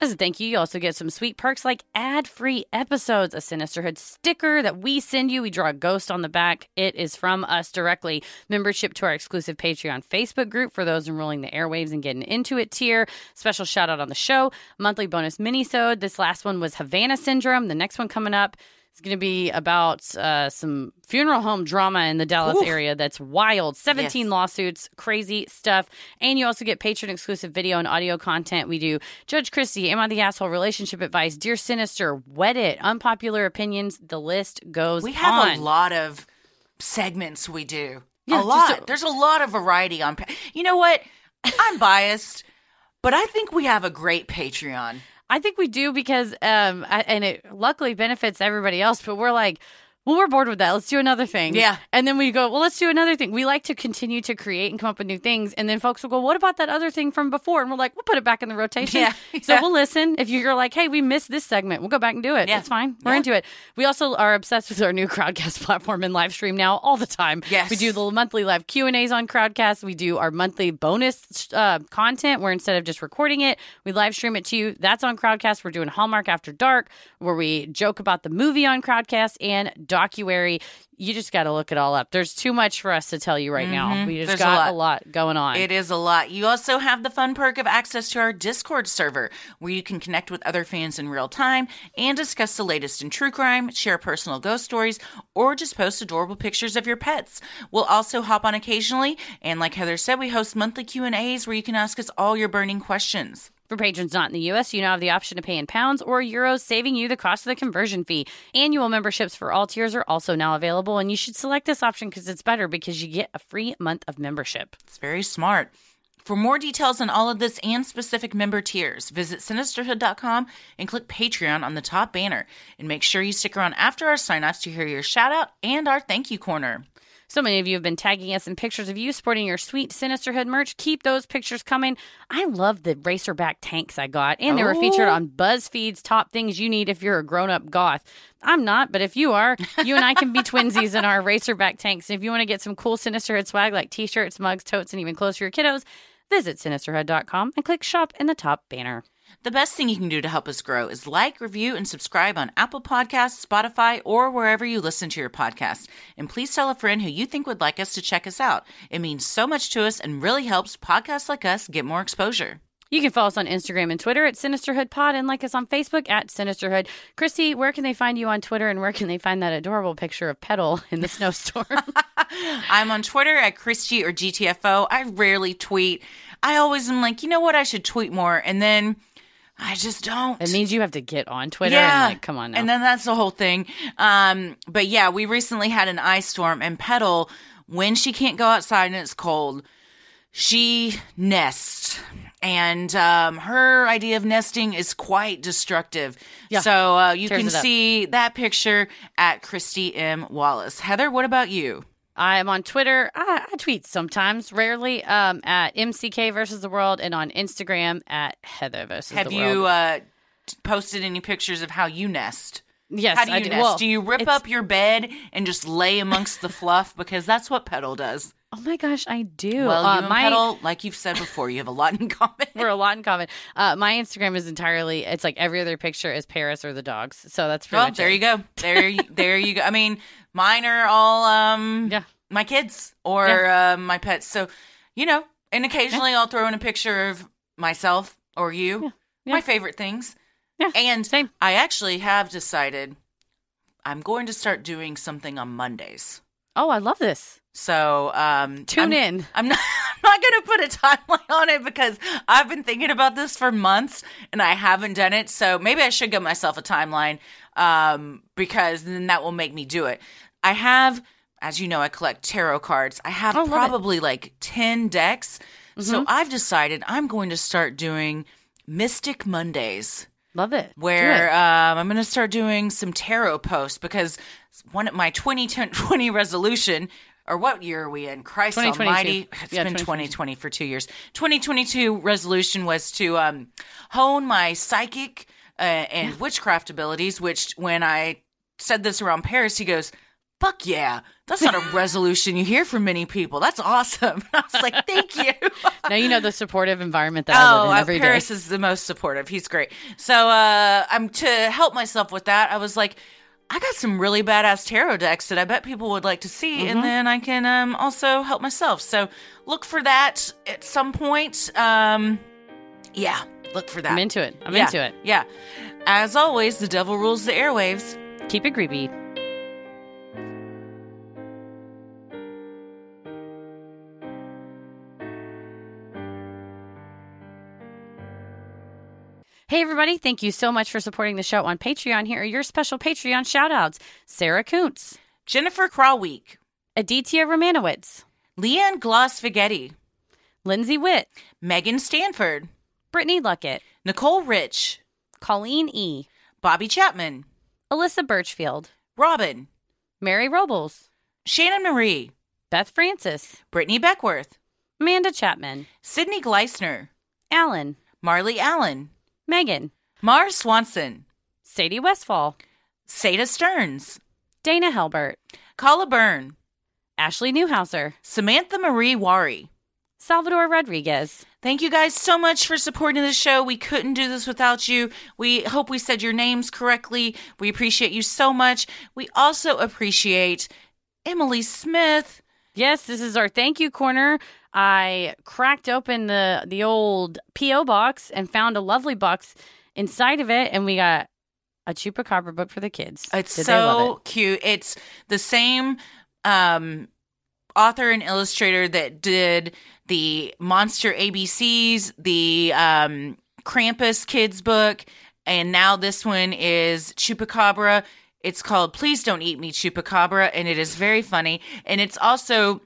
As a thank you, you also get some sweet perks like ad-free episodes, a Sinisterhood sticker that we send you. We draw a ghost on the back. It is from us directly. Membership to our exclusive Patreon Facebook group for those enrolling the airwaves and getting into it tier. Special shout out on the show. Monthly bonus minisode. This last one was Havana Syndrome. The next one coming up is going to be about uh, some funeral home drama in the Dallas Oof. area that's wild. seventeen yes. lawsuits, crazy stuff. And you also get Patreon-exclusive video and audio content. We do Judge Christie, Am I the Asshole?, Relationship Advice, Dear Sinister, Wet It, Unpopular Opinions. The list goes on. We have on. a lot of segments we do. Yeah, a lot. A- There's a lot of variety on pa- You know what? I'm biased, but I think we have a great Patreon. I think we do because, um, I, and it luckily benefits everybody else, but we're like, well, we're bored with that. Let's do another thing. Yeah. And then we go, well, let's do another thing. We like to continue to create and come up with new things. And then folks will go, what about that other thing from before? And we're like, we'll put it back in the rotation. Yeah. So we'll listen. If you're like, hey, we missed this segment, we'll go back and do it. Yeah. That's fine. We're yeah. into it. We also are obsessed with our new Crowdcast platform and live stream now all the time. Yes. We do the monthly live Q and A's on Crowdcast. We do our monthly bonus uh, content where instead of just recording it, we live stream it to you. That's on Crowdcast. We're doing Hallmark After Dark where we joke about the movie on Crowdcast and docuary. You just got to look it all up. There's too much for us to tell you right mm-hmm. now. We just There's got a lot. a lot going on. It is a lot. You also have the fun perk of access to our Discord server where you can connect with other fans in real time and discuss the latest in true crime, share personal ghost stories, or just post adorable pictures of your pets. We'll also hop on occasionally, and like Heather said, we host monthly Q and A's where you can ask us all your burning questions. For patrons not in the U S, you now have the option to pay in pounds or euros, saving you the cost of the conversion fee. Annual memberships for all tiers are also now available, and you should select this option because it's better because you get a free month of membership. It's very smart. For more details on all of this and specific member tiers, visit Sinisterhood dot com and click Patreon on the top banner. And make sure you stick around after our sign-offs to hear your shout-out and our thank you corner. So many of you have been tagging us in pictures of you sporting your sweet Sinisterhood merch. Keep those pictures coming. I love the racerback tanks I got, and they oh. were featured on BuzzFeed's Top Things You Need If You're a Grown-Up Goth. I'm not, but if you are, you and I can be twinsies in our racerback tanks. And if you want to get some cool Sinisterhood swag like t-shirts, mugs, totes, and even clothes for your kiddos, visit Sinisterhood dot com and click Shop in the top banner. The best thing you can do to help us grow is like, review, and subscribe on Apple Podcasts, Spotify, or wherever you listen to your podcast. And please tell a friend who you think would like us to check us out. It means so much to us and really helps podcasts like us get more exposure. You can follow us on Instagram and Twitter at Sinisterhood Pod and like us on Facebook at Sinisterhood. Christy, where can they find you on Twitter and where can they find that adorable picture of Petal in the snowstorm? I'm on Twitter at Christy or G T F O. I rarely tweet. I always am like, you know what? I should tweet more. And then I just don't. It means you have to get on Twitter yeah. and like, come on now. And then that's the whole thing. Um, but yeah, we recently had an ice storm, and Petal, when she can't go outside and it's cold, she nests. And um, her idea of nesting is quite destructive. Yeah. So uh, you Tears can see that picture at Christy M. Wallace. Heather, what about you? I am on Twitter. I, I tweet sometimes, rarely, um, at M C K versus the world, and on Instagram at Heather versus Have the world. Have you uh, posted any pictures of how you nest? Yes, how do you I do. nest? Well, do you rip it's... up your bed and just lay amongst the fluff? Because that's what Petal does. Oh my gosh, I do. Well, uh, you and my... Petal, like you've said before, you have a lot in common. We're a lot in common. Uh, my Instagram is entirely, it's like every other picture is Paris or the dogs. So that's pretty well, much there it. you go. There, there you go. I mean, mine are all um, yeah. my kids or yeah. uh, my pets. So, you know, and occasionally yeah. I'll throw in a picture of myself or you, yeah. Yeah. my favorite things. Yeah. And Same. I actually have decided I'm going to start doing something on Mondays. Oh, I love this. So um, tune I'm, in. I'm not, I'm not going to put a timeline on it because I've been thinking about this for months and I haven't done it. So maybe I should give myself a timeline um, because then that will make me do it. I have, as you know, I collect tarot cards. I have I probably it. like ten decks. Mm-hmm. So I've decided I'm going to start doing Mystic Mondays. Love it. Where um, I'm going to start doing some tarot posts because one of my twenty twenty resolution or what year are we in? Christ almighty. It's yeah, been twenty twenty for two years. twenty twenty-two resolution was to um, hone my psychic uh, and witchcraft abilities, which when I said this around Paris, he goes, fuck yeah. That's not a resolution you hear from many people. That's awesome. And I was like, thank you. Now you know the supportive environment that oh, I live in every uh, Paris day. Paris is the most supportive. He's great. So uh, I'm to help myself with that, I was like, I got some really badass tarot decks that I bet people would like to see, mm-hmm. and then I can um, also help myself. So look for that at some point. Um, yeah, look for that. I'm into it. I'm yeah. into it. Yeah. As always, the devil rules the airwaves. Keep it creepy. Hey, everybody. Thank you so much for supporting the show on Patreon. Here are your special Patreon shout-outs. Sarah Kuntz. Jennifer Krawick. Aditya Romanowitz. Leanne Gloss-Vighetti. Lindsay Witt. Megan Stanford. Brittany Luckett. Nicole Rich. Colleen E. Bobby Chapman. Alyssa Birchfield. Robin. Mary Robles. Shannon Marie. Beth Francis. Brittany Beckworth. Amanda Chapman. Sydney Gleisner. Allen. Marley Allen. Megan. Mar Swanson. Sadie Westfall. Seda Stearns. Dana Halbert. Kala Byrne. Ashley Newhouser. Samantha Marie Wari. Salvador Rodriguez. Thank you guys so much for supporting the show. We couldn't do this without you. We hope we said your names correctly. We appreciate you so much. We also appreciate Emily Smith. Yes, this is our thank you corner. I cracked open the, the old P O box and found a lovely box inside of it, and we got a Chupacabra book for the kids. It's Did so they love it? Cute. It's the same um, author and illustrator that did the Monster A B Cs, the um, Krampus kids book, and now this one is Chupacabra. It's called Please Don't Eat Me, Chupacabra, and it is very funny, and it's also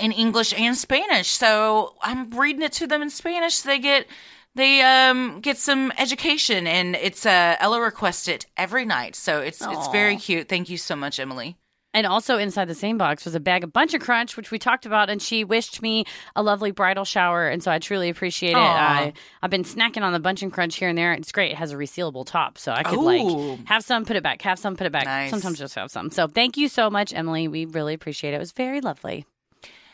in English and Spanish. So I'm reading it to them in Spanish. So they get they um get some education, and it's uh Ella requests it every night. So it's Aww. It's very cute. Thank you so much, Emily. And also inside the same box was a bag of Bunch of Crunch, which we talked about, and she wished me a lovely bridal shower, and so I truly appreciate it. I, I've been snacking on the Bunch of Crunch here and there. It's great. It has a resealable top, so I could Ooh. like have some, put it back, have some, put it back. Nice. Sometimes just have some. So thank you so much, Emily. We really appreciate it. It was very lovely.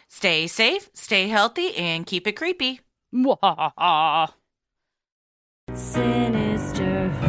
Stay safe, stay healthy, and keep it creepy. Sinisterhood.